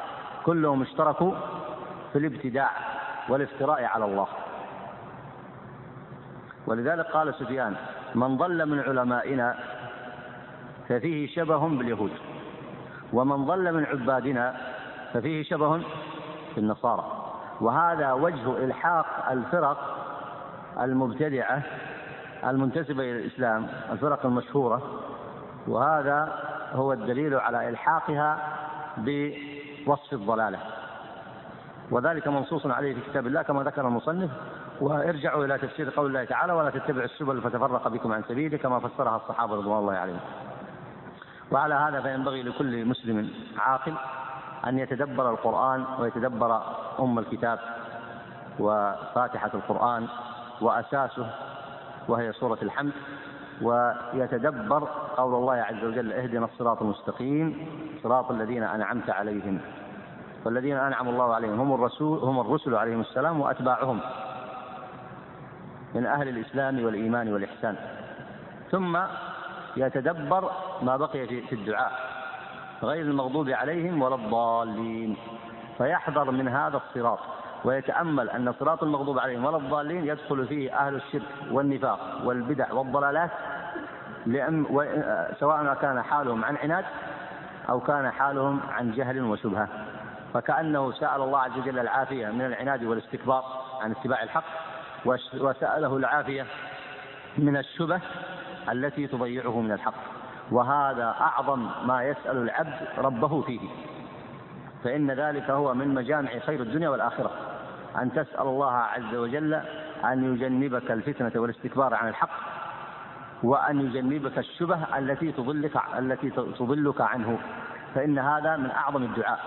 كلهم اشتركوا في الابتداع والافتراء على الله. ولذلك قال سفيان من ضل من علمائنا ففيه شبه باليهود، ومن ضل من عبادنا ففيه شبه بالنصارى. وهذا وجه إلحاق الفرق المبتدعة المنتسبة إلى الإسلام، الفرق المشهورة، وهذا هو الدليل على إلحاقها بوصف الضلالة، وذلك منصوص عليه في كتاب الله كما ذكر المصنف. وارجعوا إلى تفسير قول الله تعالى ولا تتبعوا السبل فتفرق بكم عن سبيله كما فسرها الصحابة رضوان الله عليهم. وعلى هذا فينبغي لكل مسلم عاقل أن يتدبر القرآن ويتدبر أم الكتاب وفاتحة القرآن وأساسه وهي سورة الحمد، ويتدبر قول الله عز وجل اهدنا الصراط المستقيم صراط الذين أنعمت عليهم. والذين أنعم الله عليهم هم الرسل عليهم السلام وأتباعهم من أهل الإسلام والإيمان والإحسان. ثم يتدبر ما بقي في الدعاء غير المغضوب عليهم ولا الضالين، فيحذر من هذا الصراط ويتأمل أن صراط المغضوب عليهم ولا الضالين يدخل فيه أهل الشرك والنفاق والبدع والضلالات، سواء كان حالهم عن عناد أو كان حالهم عن جهل وشبهة. فكأنه سأل الله عز وجل العافية من العناد والاستكبار عن اتباع الحق، وسأله العافية من الشبه التي تضيعه من الحق. وهذا أعظم ما يسأل العبد ربه فيه، فإن ذلك هو من مجامع خير الدنيا والآخرة، أن تسأل الله عز وجل أن يجنبك الفتنة والاستكبار عن الحق، وأن يجنبك الشبه التي تضلك عنه، فإن هذا من أعظم الدعاء.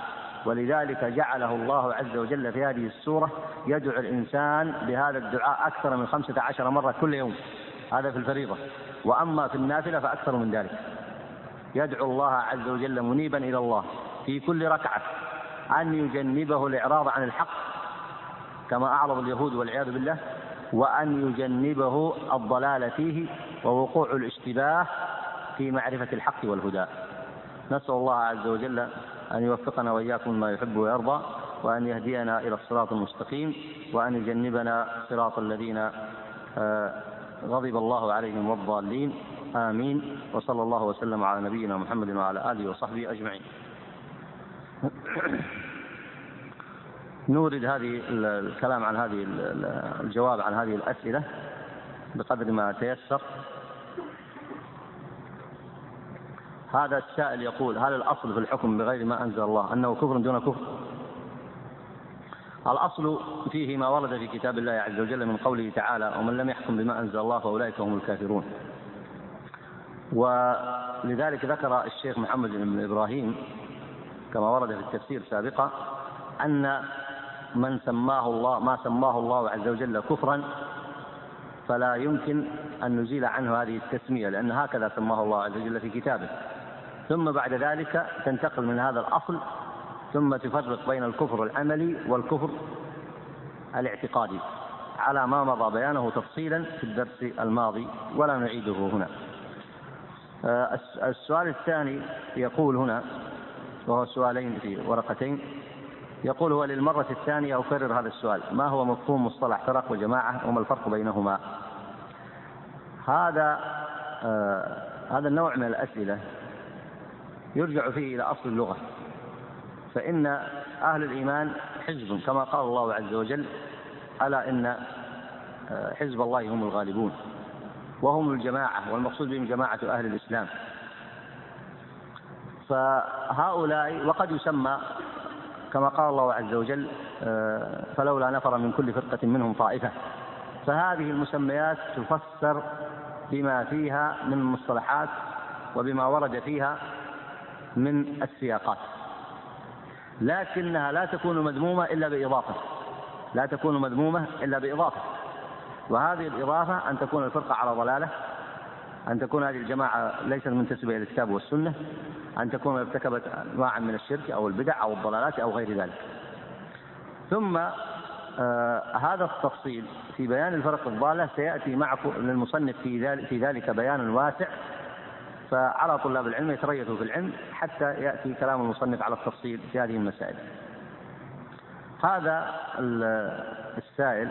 ولذلك جعله الله عز وجل في هذه السورة يدعو الإنسان بهذا الدعاء أكثر من 15 مرة كل يوم، هذا في الفريضة. وأما في النافلة فأكثر من ذلك، يدعو الله عز وجل منيبا إلى الله في كل ركعة أن يجنبه الإعراض عن الحق كما أعرض اليهود والعياذ بالله، وأن يجنبه الضلال فيه ووقوع الاشتباه في معرفة الحق والهدى. نسأل الله عز وجل أن يوفقنا وإياكم ما يحب ويرضى، وأن يهدينا إلى الصراط المستقيم وأن يجنبنا صراط الذين غضب الله عليهم والضالين آمين. وصلى الله وسلم على نبينا محمد وعلى آله وصحبه أجمعين. نورد هذه الكلام عن هذه الجواب عن هذه الأسئلة بقدر ما تيسر. هذا السائل يقول: هل الأصل في الحكم بغير ما أنزل الله أنه كفر دون كفر؟ الأصل فيه ما ورد في كتاب الله عز وجل من قوله تعالى: ومن لم يحكم بما أنزل الله فأولئك هم الكافرون. ولذلك ذكر الشيخ محمد بن إبراهيم كما ورد في التفسير سابقا أن من سماه الله ما سماه الله عز وجل كفرا فلا يمكن أن نزيل عنه هذه التسمية، لأن هكذا سماه الله عز وجل في كتابه. ثم بعد ذلك تنتقل من هذا الأصل ثم تفرق بين الكفر العملي والكفر الاعتقادي على ما مضى بيانه تفصيلا في الدرس الماضي ولا نعيده هنا. السؤال الثاني يقول هنا، وهو سؤالين في ورقتين، يقول: هو للمرة الثانية أكرر هذا السؤال، ما هو مفهوم مصطلح فرق وجماعة وما الفرق بينهما؟ هذا النوع من الأسئلة يرجع فيه إلى أصل اللغة، فإن أهل الإيمان حزب كما قال الله عز وجل: ألا إن حزب الله هم الغالبون، وهم الجماعة، والمقصود بهم جماعة أهل الإسلام. فهؤلاء وقد يسمى كما قال الله عز وجل: فلولا نفر من كل فرقة منهم طائفة. فهذه المسميات تفسر بما فيها من مصطلحات وبما ورد فيها من السياقات، لكنها لا تكون مذمومة إلا بإضافة، لا تكون مذمومة إلا بإضافة، وهذه الإضافة أن تكون الفرقة على ضلالة، أن تكون هذه الجماعة ليست منتسبة إلى الكتاب والسنة، أن تكون ارتكبت أنواعا من الشرك أو البدع أو الضلالات أو غير ذلك. ثم هذا التفصيل في بيان الفرق الضالة سيأتي مع المصنف في ذلك بيان واسع، فعلى طلاب العلم يتريثوا في العلم حتى يأتي كلام المصنف على التفصيل في هذه المسائل. هذا السائل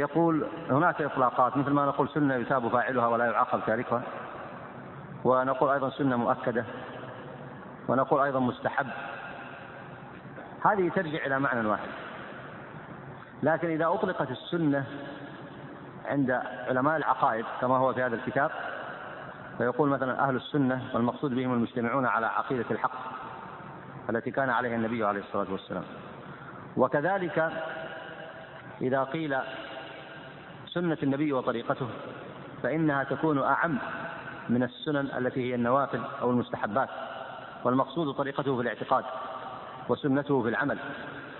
يقول: هناك إطلاقات مثل ما نقول سنة يثاب فاعلها ولا يعاقب تاركها، ونقول أيضا سنة مؤكدة، ونقول أيضا مستحب. هذه ترجع إلى معنى واحد، لكن إذا أطلقت السنة عند علماء العقائد كما هو في هذا الكتاب، فيقول مثلا أهل السنة والمقصود بهم المجتمعون على عقيدة الحق التي كان عليها النبي عليه الصلاة والسلام. وكذلك إذا قيل سنة النبي وطريقته فإنها تكون أعم من السنن التي هي النوافل أو المستحبات، والمقصود طريقته في الاعتقاد، وسنته في العمل،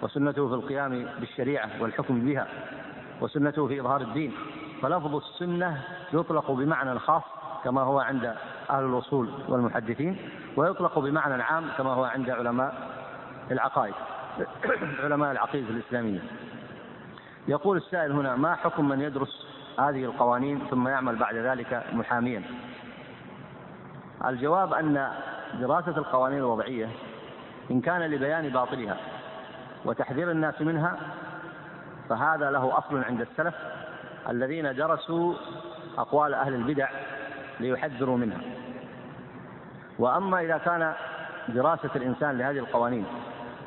وسنته في القيام بالشريعة والحكم بها، وسنته في إظهار الدين. فلفظ السنة يطلق بمعنى خاص كما هو عند أهل الوصول والمحدثين، ويطلق بمعنى عام كما هو عند علماء العقيدة الإسلامية. يقول السائل هنا: ما حكم من يدرس هذه القوانين ثم يعمل بعد ذلك محاميا؟ الجواب أن دراسة القوانين الوضعية إن كان لبيان باطلها وتحذير الناس منها فهذا له أصل عند السلف الذين درسوا أقوال أهل البدع ليحذروا منها. وأما إذا كان دراسة الإنسان لهذه القوانين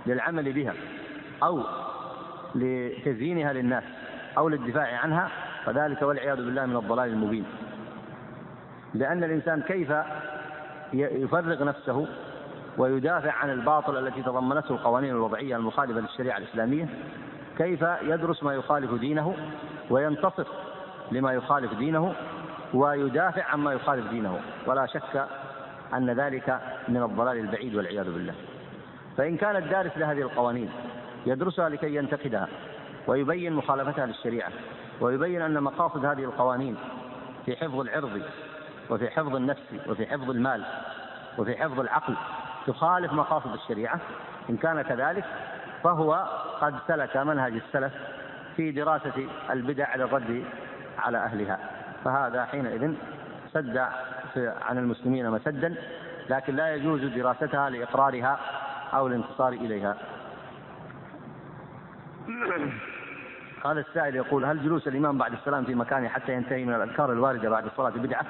للعمل بها أو لتزيينها للناس أو للدفاع عنها فذلك والعياذ بالله من الضلال المبين، لأن الإنسان كيف يفرغ نفسه ويدافع عن الباطل التي تضمنته القوانين الوضعية المخالفة للشريعة الإسلامية؟ كيف يدرس ما يخالف دينه وينتصف لما يخالف دينه ويدافع عما يخالف دينه؟ ولا شك أن ذلك من الضلال البعيد والعياذ بالله. فإن كان الدارس لهذه القوانين يدرسها لكي ينتقدها ويبين مخالفتها للشريعة، ويبين أن مقاصد هذه القوانين في حفظ العرض وفي حفظ النفس وفي حفظ المال وفي حفظ العقل تخالف مقاصد الشريعة، إن كان كذلك فهو قد سلك منهج السلف في دراسة البدع للرد على أهلها، فهذا حينئذ سد عن المسلمين مسدا، لكن لا يجوز دراستها لإقرارها أو الانتصار إليها. هذا السائل يقول: هل جلوس الإمام بعد السلام في مكانه حتى ينتهي من الأذكار الواردة بعد الصلاة بدعة؟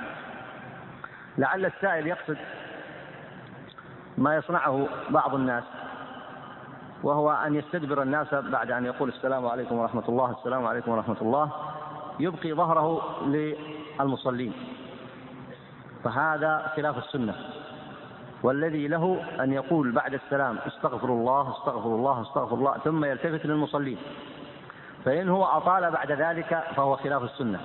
لعل السائل يقصد ما يصنعه بعض الناس، وهو أن يستدبر الناس بعد أن يقول السلام عليكم ورحمة الله، السلام عليكم ورحمة الله، يبقي ظهره للمصلين، فهذا خلاف السنة، والذي له أن يقول بعد السلام: استغفر الله استغفر الله استغفر الله، ثم يلتفت للمصلين، فإن هو أطال بعد ذلك فهو خلاف السنة.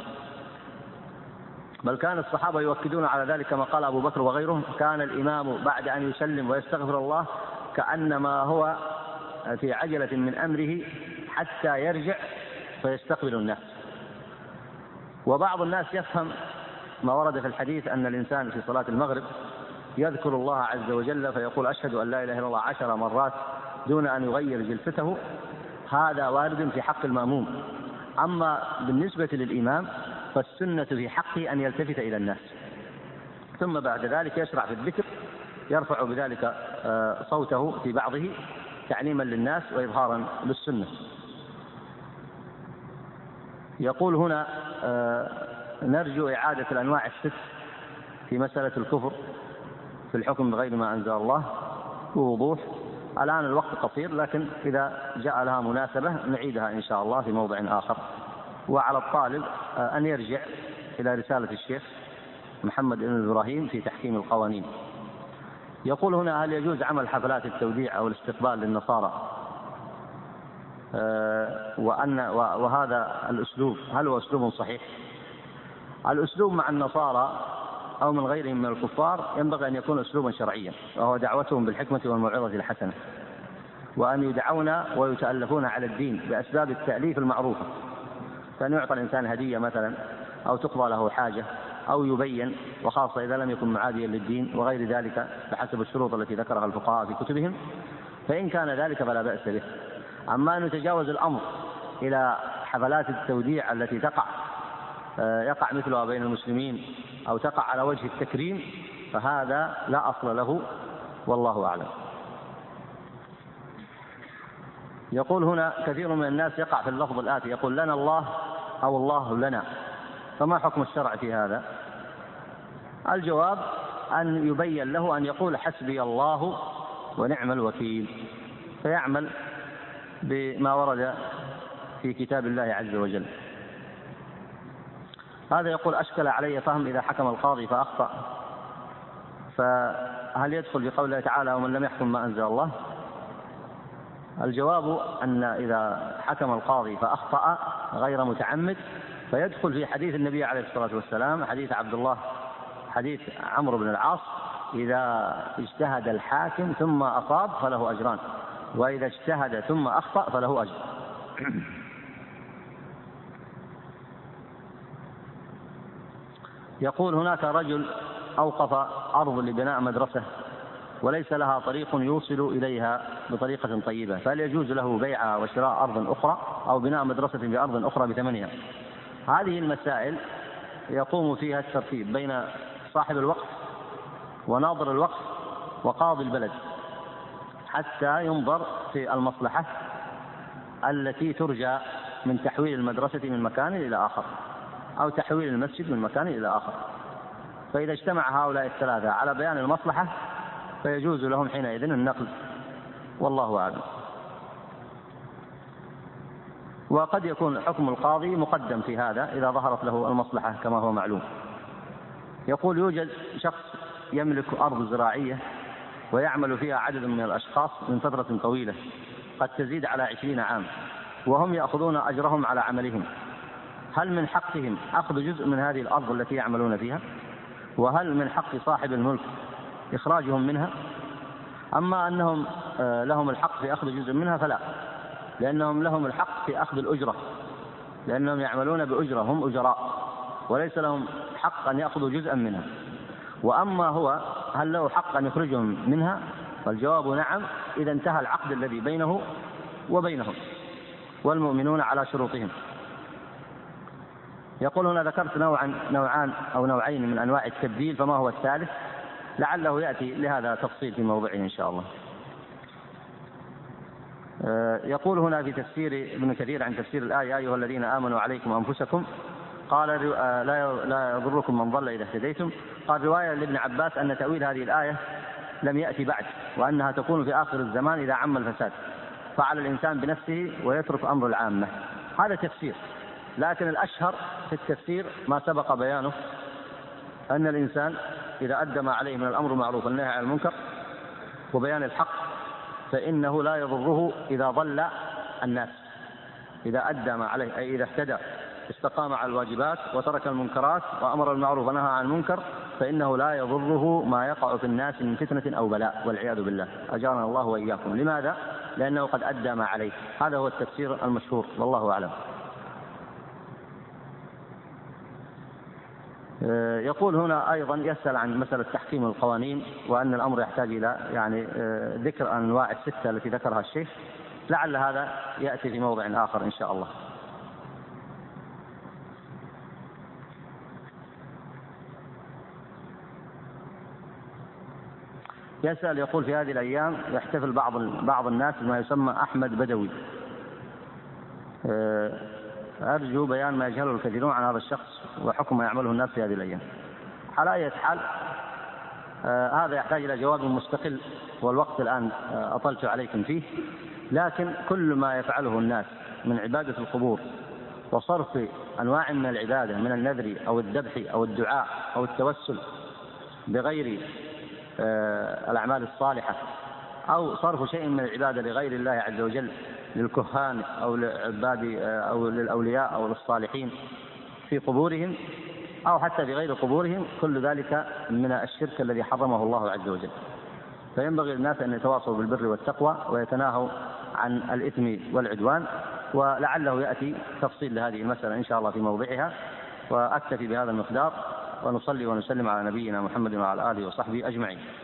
بل كان الصحابة يؤكدون على ذلك ما قال أبو بكر وغيره: كان الإمام بعد أن يسلم ويستغفر الله كأنما هو في عجلة من أمره حتى يرجع فيستقبل الناس. وبعض الناس يفهم ما ورد في الحديث أن الإنسان في صلاة المغرب يذكر الله عز وجل فيقول: أشهد أن لا إله إلا الله 10 مرات دون أن يغير جلسته، هذا وارد في حق المأموم. أما بالنسبة للإمام فالسنة في حقه أن يلتفت إلى الناس، ثم بعد ذلك يشرع في الذكر، يرفع بذلك صوته في بعضه تعليما للناس وإظهارا للسنة. يقول هنا: نرجو إعادة الأنواع الست في مسألة الكفر في الحكم بغير ما أنزل الله بوضوح. الآن الوقت قصير، لكن إذا جاء لها مناسبة نعيدها إن شاء الله في موضع آخر. وعلى الطالب أن يرجع إلى رسالة الشيخ محمد بن إبراهيم في تحكيم القوانين. يقول هنا: هل يجوز عمل حفلات التوديع أو الاستقبال للنصارى؟ وهذا الأسلوب هل هو أسلوب صحيح؟ الأسلوب مع النصارى أو من غيرهم من الكفار ينبغي أن يكون أسلوبا شرعيا، وهو دعوتهم بالحكمة والموعظة الحسنة، وأن يدعون ويتألفون على الدين بأسباب التأليف المعروفة، فأن يعطى الإنسان هدية مثلا، أو تقضى له حاجة، أو يبين، وخاصة إذا لم يكن معاديا للدين وغير ذلك بحسب الشروط التي ذكرها الفقهاء في كتبهم، فإن كان ذلك فلا بأس به. أما أن يتجاوز الأمر إلى حفلات التوديع التي يقع مثلها بين المسلمين أو تقع على وجه التكريم، فهذا لا أصل له، والله أعلم. يقول هنا: كثير من الناس يقع في اللفظ الآتي، يقول: لنا الله أو الله لنا، فما حكم الشرع في هذا؟ الجواب أن يبين له أن يقول: حسبي الله ونعم الوكيل، فيعمل بما ورد في كتاب الله عز وجل. هذا يقول: أشكل علي فهم إذا حكم القاضي فأخطأ، فهل يدخل بقول الله تعالى: ومن لم يحكم ما أنزل الله؟ الجواب أن إذا حكم القاضي فأخطأ غير متعمد فيدخل في حديث النبي عليه الصلاة والسلام، حديث عمرو بن العاص: إذا اجتهد الحاكم ثم أصاب فله أجران، وإذا اجتهد ثم أخطأ فله أجر. يقول: هناك رجل أوقف أرض لبناء مدرسة وليس لها طريق يوصل إليها بطريقة طيبة، فهل يجوز له بيعها وشراء أرض أخرى أو بناء مدرسة بأرض أخرى بثمنها؟ هذه المسائل يقوم فيها الترتيب بين صاحب الوقف وناظر الوقف وقاضي البلد، حتى ينظر في المصلحة التي ترجى من تحويل المدرسة من مكان إلى آخر، أو تحويل المسجد من مكان إلى آخر. فإذا اجتمع هؤلاء الثلاثة على بيان المصلحة فيجوز لهم حينئذ النقل، والله أعلم. وقد يكون حكم القاضي مقدم في هذا إذا ظهرت له المصلحة كما هو معلوم. يقول: يوجد شخص يملك أرض زراعية ويعمل فيها عدد من الأشخاص من فترة طويلة قد تزيد على 20 عام، وهم يأخذون أجرهم على عملهم، هل من حقهم أخذ جزء من هذه الأرض التي يعملون فيها؟ وهل من حق صاحب الملك إخراجهم منها؟ أما أنهم لهم الحق في أخذ جزء منها فلا، لأنهم لهم الحق في أخذ الأجرة، لأنهم يعملون بأجرة، هم أجراء، وليس لهم حق أن يأخذوا جزءا منها. وأما هو هل له حق أن يخرجهم منها؟ فالجواب نعم، إذا انتهى العقد الذي بينه وبينهم، والمؤمنون على شروطهم. يقول هنا: ذكرت نوعين من أنواع التبديل، فما هو الثالث؟ لعله يأتي لهذا تفصيل في موضعه إن شاء الله. يقول هنا في تفسير ابن كثير عن تفسير الآية أيها الذين آمنوا عليكم أنفسكم قال لا يضركم من ضل إذا اهتديتم. قال رواية لابن عباس أن تأويل هذه الآية لم يأتي بعد وأنها تكون في آخر الزمان إذا عم الفساد فعلى الإنسان بنفسه ويترك أمر العامة. هذا تفسير، لكن الأشهر في التفسير ما سبق بيانه أن الإنسان إذا أدى ما عليه من الأمر معروف والنهي عن المنكر وبيان الحق فإنه لا يضره إذا ضل الناس، إذا أدى ما عليه أي إذا اهتدى استقام على الواجبات وترك المنكرات وأمر المعروف ونهى عن المنكر فإنه لا يضره ما يقع في الناس من فتنة أو بلاء والعياذ بالله، أجارنا الله وإياكم. لماذا؟ لأنه قد أدى ما عليه. هذا هو التفسير المشهور والله أعلم. يقول هنا أيضا يسأل عن مسألة تحكيم القوانين وأن الأمر يحتاج إلى يعني ذكر أنواع الستة التي ذكرها الشيخ، لعل هذا يأتي في موضع آخر إن شاء الله. يسأل يقول في هذه الأيام يحتفل بعض الناس بما يسمى أحمد بدوي، أرجو بيان ما يجهله الكثيرون عن هذا الشخص وحكم ما يعمله الناس في هذه الأيام. على أي حال هذا يحتاج إلى جواب مستقل والوقت الآن أطلت عليكم فيه، لكن كل ما يفعله الناس من عبادة القبور وصرف أنواع من العبادة من النذر أو الذبح أو الدعاء أو التوسل بغير الأعمال الصالحة أو صرف شيء من العبادة لغير الله عز وجل للكهان أو للعباد أو للأولياء أو للصالحين في قبورهم أو حتى بغير قبورهم، كل ذلك من الشرك الذي حرمه الله عز وجل. فينبغي للناس أن يتواصوا بالبر والتقوى ويتناهوا عن الإثم والعدوان، ولعله يأتي تفصيل لهذه المسألة إن شاء الله في موضعها. وأكتفي بهذا المقدار ونصلي ونسلم على نبينا محمد وعلى آله وصحبه أجمعين.